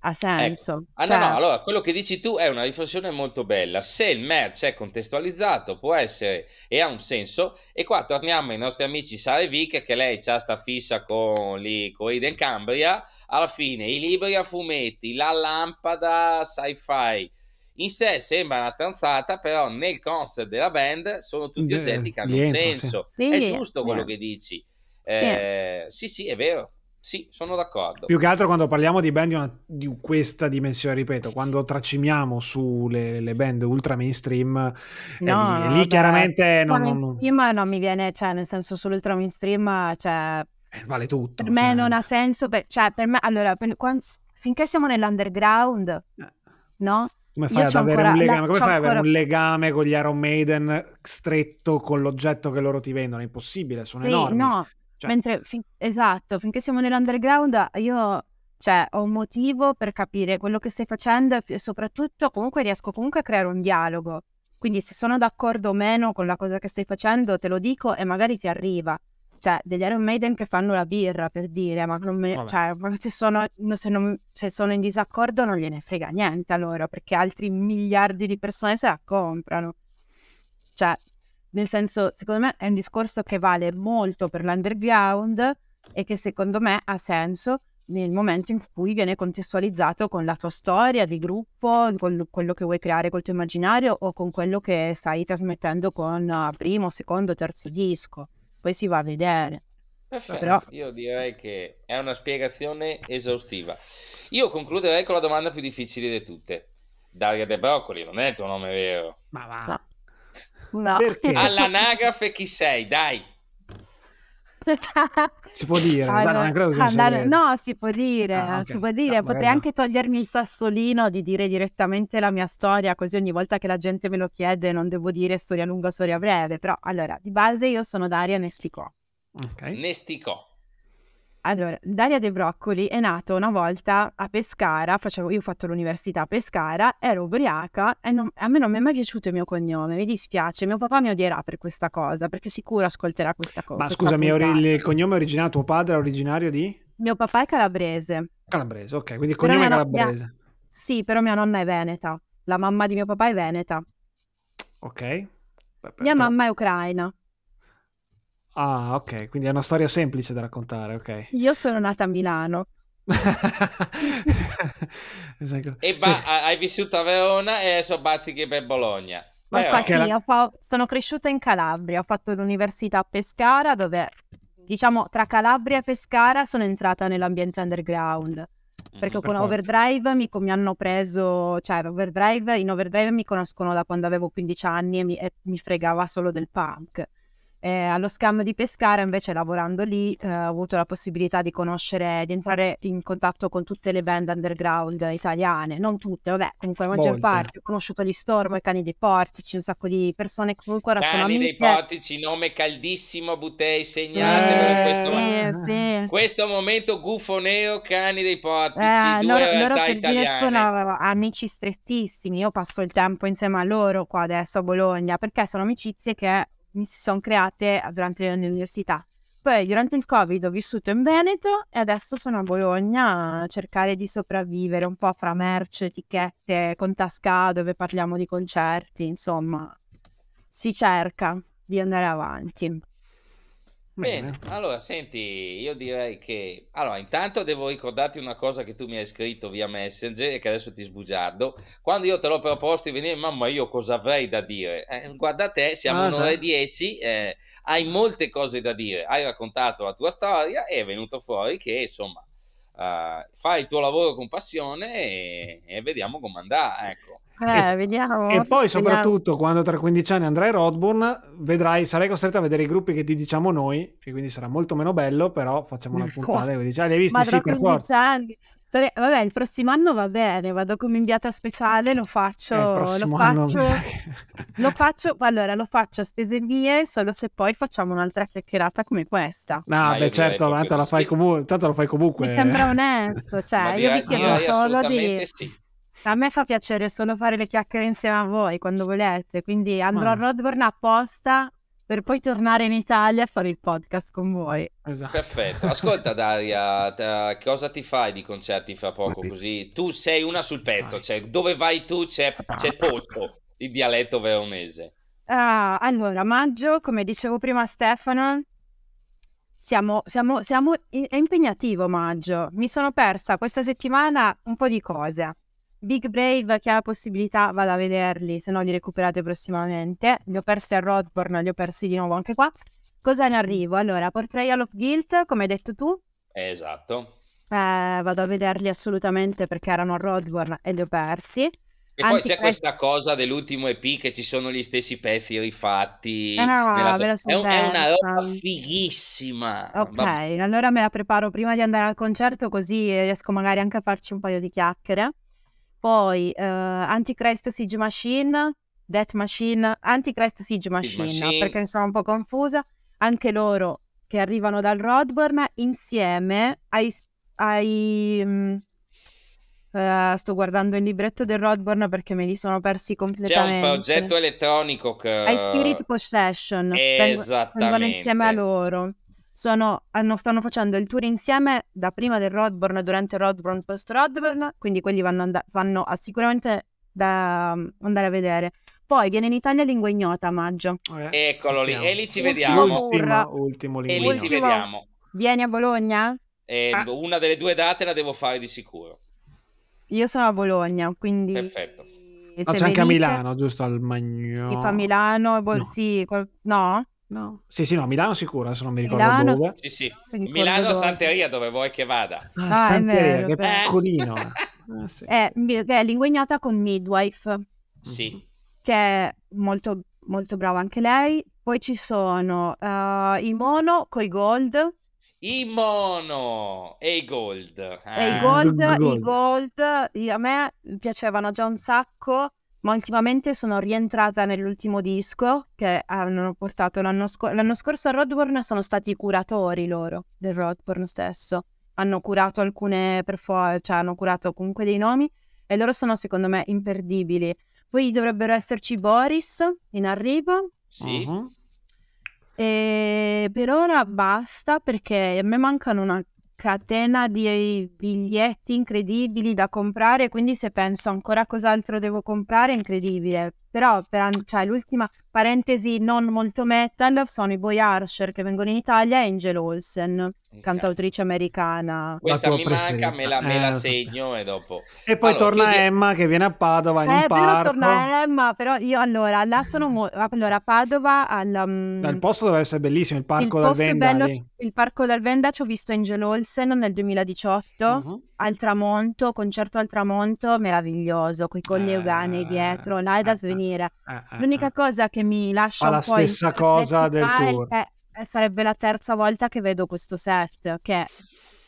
Ha senso. Ecco. No, allora quello che dici tu è una riflessione molto bella. Se il merch è contestualizzato può essere e ha un senso, e qua torniamo ai nostri amici Sara e Vic, che lei già sta fissa con Eden Cambria. Alla fine i libri a fumetti, la lampada sci-fi in sé sembra una stanzata, però nel concept della band sono tutti oggetti che hanno un senso. Sì. È giusto quello che dici. Sì, è vero. Sì, sono d'accordo. Più che altro quando parliamo di band di questa dimensione, ripeto, quando tracimiamo sulle band ultra mainstream, lì chiaramente non mi viene, nel senso sull'ultra mainstream, vale tutto. Per me non ha senso, per me, allora, finché siamo nell'underground, no? Come fai ad avere un legame? Come fai ad avere un legame con gli Iron Maiden stretto con l'oggetto che loro ti vendono? È impossibile, sono enormi. No, cioè... Esatto, finché siamo nell'underground io ho un motivo per capire quello che stai facendo e soprattutto comunque riesco comunque a creare un dialogo. Quindi se sono d'accordo o meno con la cosa che stai facendo te lo dico e magari ti arriva. Cioè, degli Iron Maiden che fanno la birra, per dire, ma, non me, cioè, ma se sono in disaccordo non gliene frega niente a loro, perché altri miliardi di persone se la comprano. Cioè, nel senso, secondo me è un discorso che vale molto per l'underground e che secondo me ha senso nel momento in cui viene contestualizzato con la tua storia di gruppo, con quello che vuoi creare col tuo immaginario o con quello che stai trasmettendo con primo, secondo, terzo disco. Poi si va a vedere. Perfetto. Però... io direi che è una spiegazione esaustiva. Io concluderei con la domanda più difficile di tutte. Daria De Broccoli non è il tuo nome vero? Ma va. No. Perché? All'anagrafe chi sei? Dai. Si può dire? Allora, guarda, non credo che no, si può dire. Ah, okay. Si può dire. No, potrei anche togliermi il sassolino di dire direttamente la mia storia, così ogni volta che la gente me lo chiede non devo dire storia lunga, storia breve. Però, allora, di base io sono Daria Nesticò. Okay. Nesticò. Allora, Daria De Broccoli è nato una volta a Pescara, io ho fatto l'università a Pescara, ero ubriaca e a me non mi è mai piaciuto il mio cognome, mi dispiace, mio papà mi odierà per questa cosa, perché sicuro ascolterà questa cosa. Ma scusami, il cognome originario, tuo padre è originario di? Mio papà è calabrese. Calabrese, ok, quindi il cognome è calabrese. Sì, però mia nonna è veneta, la mamma di mio papà è veneta. Ok. Mia mamma è ucraina. Ah, ok, quindi è una storia semplice da raccontare, ok. Io sono nata a Milano. Esatto. E hai vissuto a Verona e adesso bazzichi per Bologna. Ma sono cresciuta in Calabria, ho fatto l'università a Pescara, dove, diciamo, tra Calabria e Pescara sono entrata nell'ambiente underground. Perché per Overdrive mi hanno preso, in Overdrive mi conoscono da quando avevo 15 anni e mi fregava solo del punk. Allo Scam di Pescara invece, lavorando lì, ho avuto la possibilità di entrare in contatto con tutte le band underground italiane, non tutte, vabbè, comunque la maggior parte. Ho conosciuto gli Storm, i Cani dei Portici, un sacco di persone che comunque ora sono amiche. Cani dei Portici, nome caldissimo, Butei, segnatevelo in questo momento, Gufo Neo, Cani dei Portici, due loro per dire sono amici strettissimi. Io passo il tempo insieme a loro qua adesso a Bologna, perché sono amicizie che mi si sono create durante l'università. Poi durante il Covid ho vissuto in Veneto e adesso sono a Bologna a cercare di sopravvivere un po' fra merch, etichette, con Tasca dove parliamo di concerti, insomma si cerca di andare avanti. Bene, allora senti, io direi che intanto devo ricordarti una cosa che tu mi hai scritto via Messenger e che adesso ti sbugiardo. Quando io te l'ho proposto di venire, mamma, io cosa avrei da dire? Guarda te, siamo un'ora e 10, hai molte cose da dire, hai raccontato la tua storia e è venuto fuori che insomma fai il tuo lavoro con passione e vediamo come andrà, ecco. Vediamo. E poi soprattutto quando tra 15 anni andrai a Roadburn sarai costretto a vedere i gruppi che ti diciamo noi, che quindi sarà molto meno bello, però facciamo una puntata e dici, li hai visti? Ma tra 15 anni vabbè, il prossimo anno va bene, vado come inviata speciale, lo faccio a spese mie, solo se poi facciamo un'altra chiacchierata come questa. No, beh certo, tanto lo fai comunque, mi sembra onesto, io vi chiedo solo di... Sì. A me fa piacere solo fare le chiacchiere insieme a voi quando volete, quindi andrò a Roadburn apposta per poi tornare in Italia a fare il podcast con voi. Esatto. Perfetto. Ascolta Daria, cosa ti fai di concerti fra poco così? Tu sei una sul pezzo, dove vai tu c'è Polpo, il dialetto veronese. Allora, maggio, come dicevo prima a Stefano, è impegnativo maggio. Mi sono persa questa settimana un po' di cose. Big Brave, chi ha la possibilità vada a vederli, se no li recuperate prossimamente. Li ho persi a Roadburn, li ho persi di nuovo anche qua. Cosa ne arrivo? Allora, Portrayal of Guilt, come hai detto tu? Esatto. Vado a vederli assolutamente perché erano a Roadburn e li ho persi. E poi c'è questa cosa dell'ultimo EP che ci sono gli stessi pezzi rifatti. È una roba fighissima. Ok, allora me la preparo prima di andare al concerto, così riesco magari anche a farci un paio di chiacchiere. poi Antichrist Siege Machine, Death Machine, Antichrist Siege Machine, perché sono un po' confusa, anche loro che arrivano dal Roadburn insieme ai sto guardando il libretto del Roadburn perché me li sono persi completamente. C'è un progetto elettronico che... Ai Spirit Possession. Esattamente. Insieme a loro. Stanno facendo il tour insieme da prima del Roadburn, durante il Roadburn, post-Roadburn, quindi quelli vanno a sicuramente da andare a vedere. Poi viene in Italia Lingua Ignota a maggio. Eccolo lì, e lì ci vediamo. Ultimo Lingua Ignota. E lì ci vediamo. Vieni a Bologna? Una delle due date la devo fare di sicuro. Io sono a Bologna, quindi... Perfetto. No, c'è anche a Milano, giusto? Al Magno... Fa Milano e Bolsì... No? Sì, no, Milano sicuro, adesso non mi ricordo Milano, dove. Sì. Milano, Santeria, dove vuoi che vada. Santeria, che è piccolino. Sì. È Lingua Ignota con Midwife. Sì. Che è molto, molto brava anche lei. Poi ci sono i Mono coi Gold. I Mono e i Gold. I Gold a me piacevano già un sacco, ma ultimamente sono rientrata nell'ultimo disco che hanno portato l'anno scorso a Roadburn. Sono stati i curatori loro del Roadburn stesso, hanno curato alcune hanno curato comunque dei nomi e loro sono secondo me imperdibili. Poi dovrebbero esserci Boris in arrivo. Sì. Uh-huh. E per ora basta, perché a me mancano una catena di biglietti incredibili da comprare, quindi se penso ancora cos'altro devo comprare è incredibile. Però l'ultima parentesi non molto metal sono i Boy Archer che vengono in Italia e Angel Olsen, cantautrice americana. Questa mi preferita. Manca, me la segno e dopo. E poi Emma che viene a Padova in un parco. Però torna Emma, però io allora Padova il posto deve essere bellissimo, il parco il dal Venda. Il parco dal Venda ci ho visto Angel Olsen nel 2018. Uh-huh. Al tramonto, concerto al tramonto, meraviglioso, coi colli euganei dietro, là è da svenire. L'unica cosa che mi lascia un po'... Fa la stessa cosa del tour. Sarebbe la terza volta che vedo questo set, che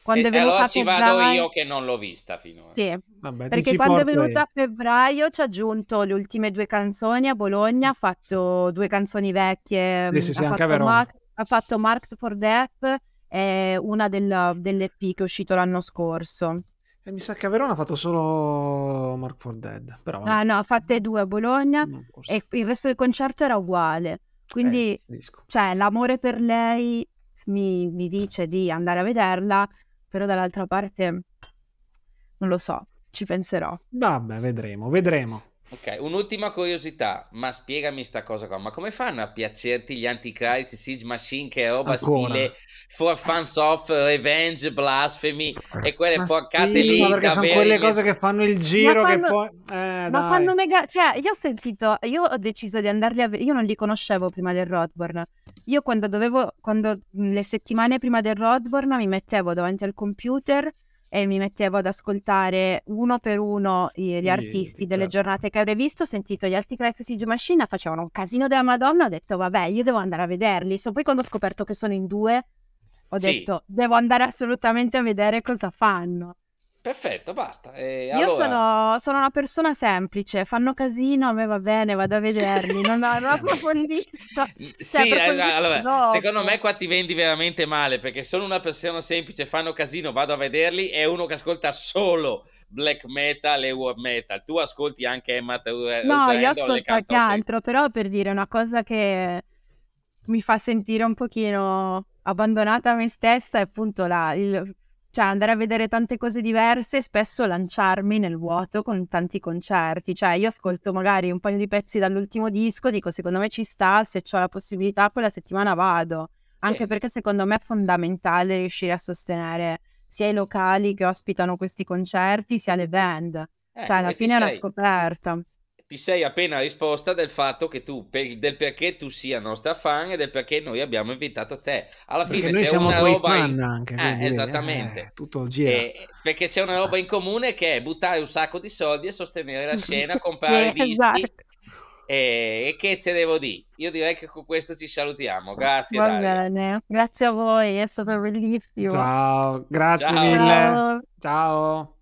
quando è venuta allora a febbraio... Allora ci vado io che non l'ho vista finora. Sì, vabbè, perché quando è venuta a febbraio ci ha aggiunto le ultime due canzoni a Bologna, ha fatto due canzoni vecchie, ha fatto Marked for Death, è una dell'EP che è uscito l'anno scorso. E mi sa che a Verona ha fatto solo Mark for Dead. Però... No, ha fatte due a Bologna e il resto del concerto era uguale. Quindi l'amore per lei mi dice di andare a vederla, però dall'altra parte non lo so, ci penserò. Vabbè, vedremo. Ok, un'ultima curiosità, ma spiegami sta cosa qua, ma come fanno a piacerti gli Antichrist Siege Machine, che è roba stile for fans of revenge, blasphemy e quelle porcate lì? Ma perché sono quelle cose che fanno il giro, che poi... fanno mega... Cioè, io ho deciso di andarli a vedere, io non li conoscevo prima del Roadburn, io quando le settimane prima del Roadburn mi mettevo davanti al computer e mi mettevo ad ascoltare uno per uno gli artisti delle giornate che avrei visto, ho sentito gli Antichrist Siege Machine, facevano un casino della Madonna, ho detto vabbè, io devo andare a vederli. Poi quando ho scoperto che sono in due, ho detto devo andare assolutamente a vedere cosa fanno. Perfetto, basta. Sono una persona semplice, fanno casino, a me va bene, vado a vederli, non ho approfondito. Secondo me qua ti vendi veramente male, perché sono una persona semplice, fanno casino, vado a vederli, è uno che ascolta solo black metal e war metal. Tu ascolti anche Emma No, io ascolto anche altro, però per dire una cosa che mi fa sentire un pochino abbandonata a me stessa è appunto andare a vedere tante cose diverse e spesso lanciarmi nel vuoto con tanti concerti. Cioè io ascolto magari un paio di pezzi dall'ultimo disco, dico secondo me ci sta, se ho la possibilità poi la settimana vado. Anche perché secondo me è fondamentale riuscire a sostenere sia i locali che ospitano questi concerti, sia le band. Alla fine è una scoperta. Ti sei appena risposta del fatto che del perché tu sia nostra fan e del perché noi abbiamo invitato te. Alla fine perché noi siamo una roba fan anche, quindi, esattamente. Tutto gira. Perché c'è una roba in comune che è buttare un sacco di soldi e sostenere la scena, comprare i dischi. Esatto. E che ce devo dire? Io direi che con questo ci salutiamo. Grazie. Va bene. Grazie a voi, è stato bellissimo. Ciao, grazie mille. Ciao.